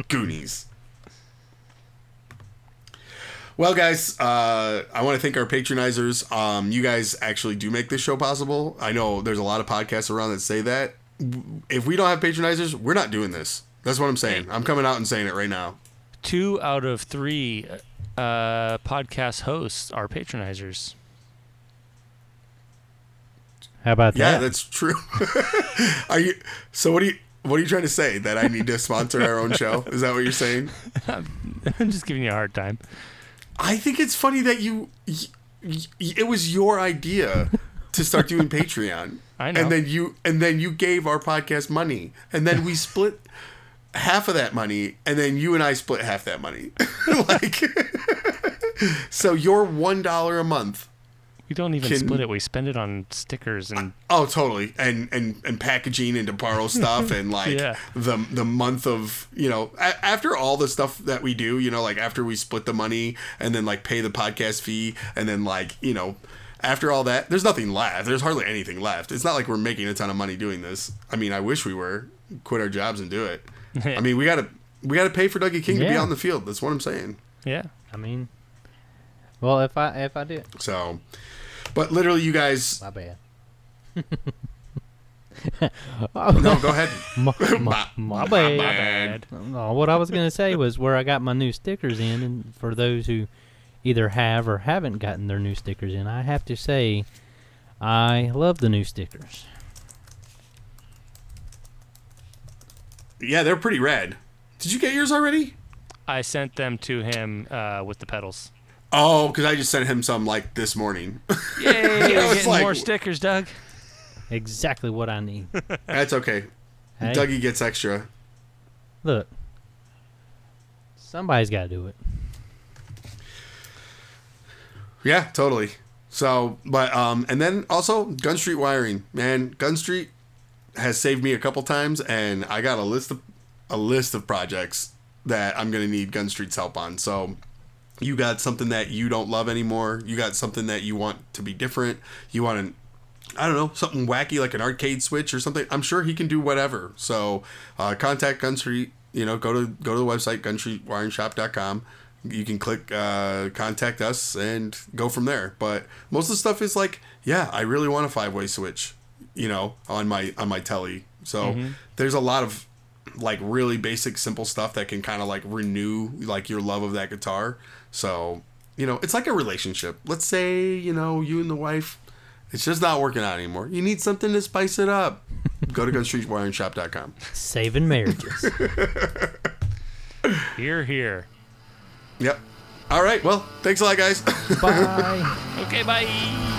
Goonies. Well, guys, uh, I want to thank our patronizers. Um, you guys actually do make this show possible. I know there's a lot of podcasts around that say that. If we don't have patronizers, we're not doing this. That's what I'm saying. I'm coming out and saying it right now. Two out of three uh, podcast hosts are patronizers. How about that? Yeah, that's true. Are you? So what are you? What are you trying to say? That I need to sponsor our own show? Is that what you're saying? I'm just giving you a hard time. I think it's funny that you. you it was your idea to start doing Patreon. I know. And then you and then you gave our podcast money, and then we split half of that money, and then you and I split half that money. Like, so your one dollar a month. We don't even Can, split it. We spend it on stickers and oh, totally, and and, and packaging and to borrow stuff and like yeah. the the month of you know a- after all the stuff that we do, you know, like after we split the money and then like pay the podcast fee and then like you know after all that, there's nothing left. There's hardly anything left. It's not like we're making a ton of money doing this. I mean, I wish we were quit our jobs and do it. I mean, we gotta we gotta pay for Dougie King yeah. to be on the field. That's what I'm saying. Yeah, I mean, well, if I if I do so. But literally, you guys. My bad. No, go ahead. My, my, my, my bad. bad. No, what I was going to say was where I got my new stickers in, and for those who either have or haven't gotten their new stickers in, I have to say I love the new stickers. Yeah, they're pretty rad. Did you get yours already? I sent them to him uh, with the pedals. Oh, because I just sent him some, like, this morning. Yay, getting like, more stickers, Doug. Exactly what I need. That's okay. Hey. Dougie gets extra. Look. Somebody's got to do it. Yeah, totally. So, but, um, and then also, Gun Street Wiring. Man, Gun Street has saved me a couple times, and I got a list of, a list of projects that I'm going to need Gun Street's help on, so... You got something that you don't love anymore. You got something that you want to be different. You want an, I don't know, something wacky like an arcade switch or something. I'm sure he can do whatever. So uh, contact Gun Street. You know, go to go to the website gun street wiring shop dot com. You can click uh, contact us and go from there. But most of the stuff is like, yeah, I really want a five way switch. You know, on my on my telly. So mm-hmm. there's a lot of like really basic, simple stuff that can kind of like renew like your love of that guitar. So, you know, it's like a relationship. Let's say, you know, you and the wife, it's just not working out anymore. You need something to spice it up. Go to gun street wiring shop dot com. Saving marriages. Hear, hear. Yep. All right. Well, thanks a lot, guys. Bye. Okay, bye.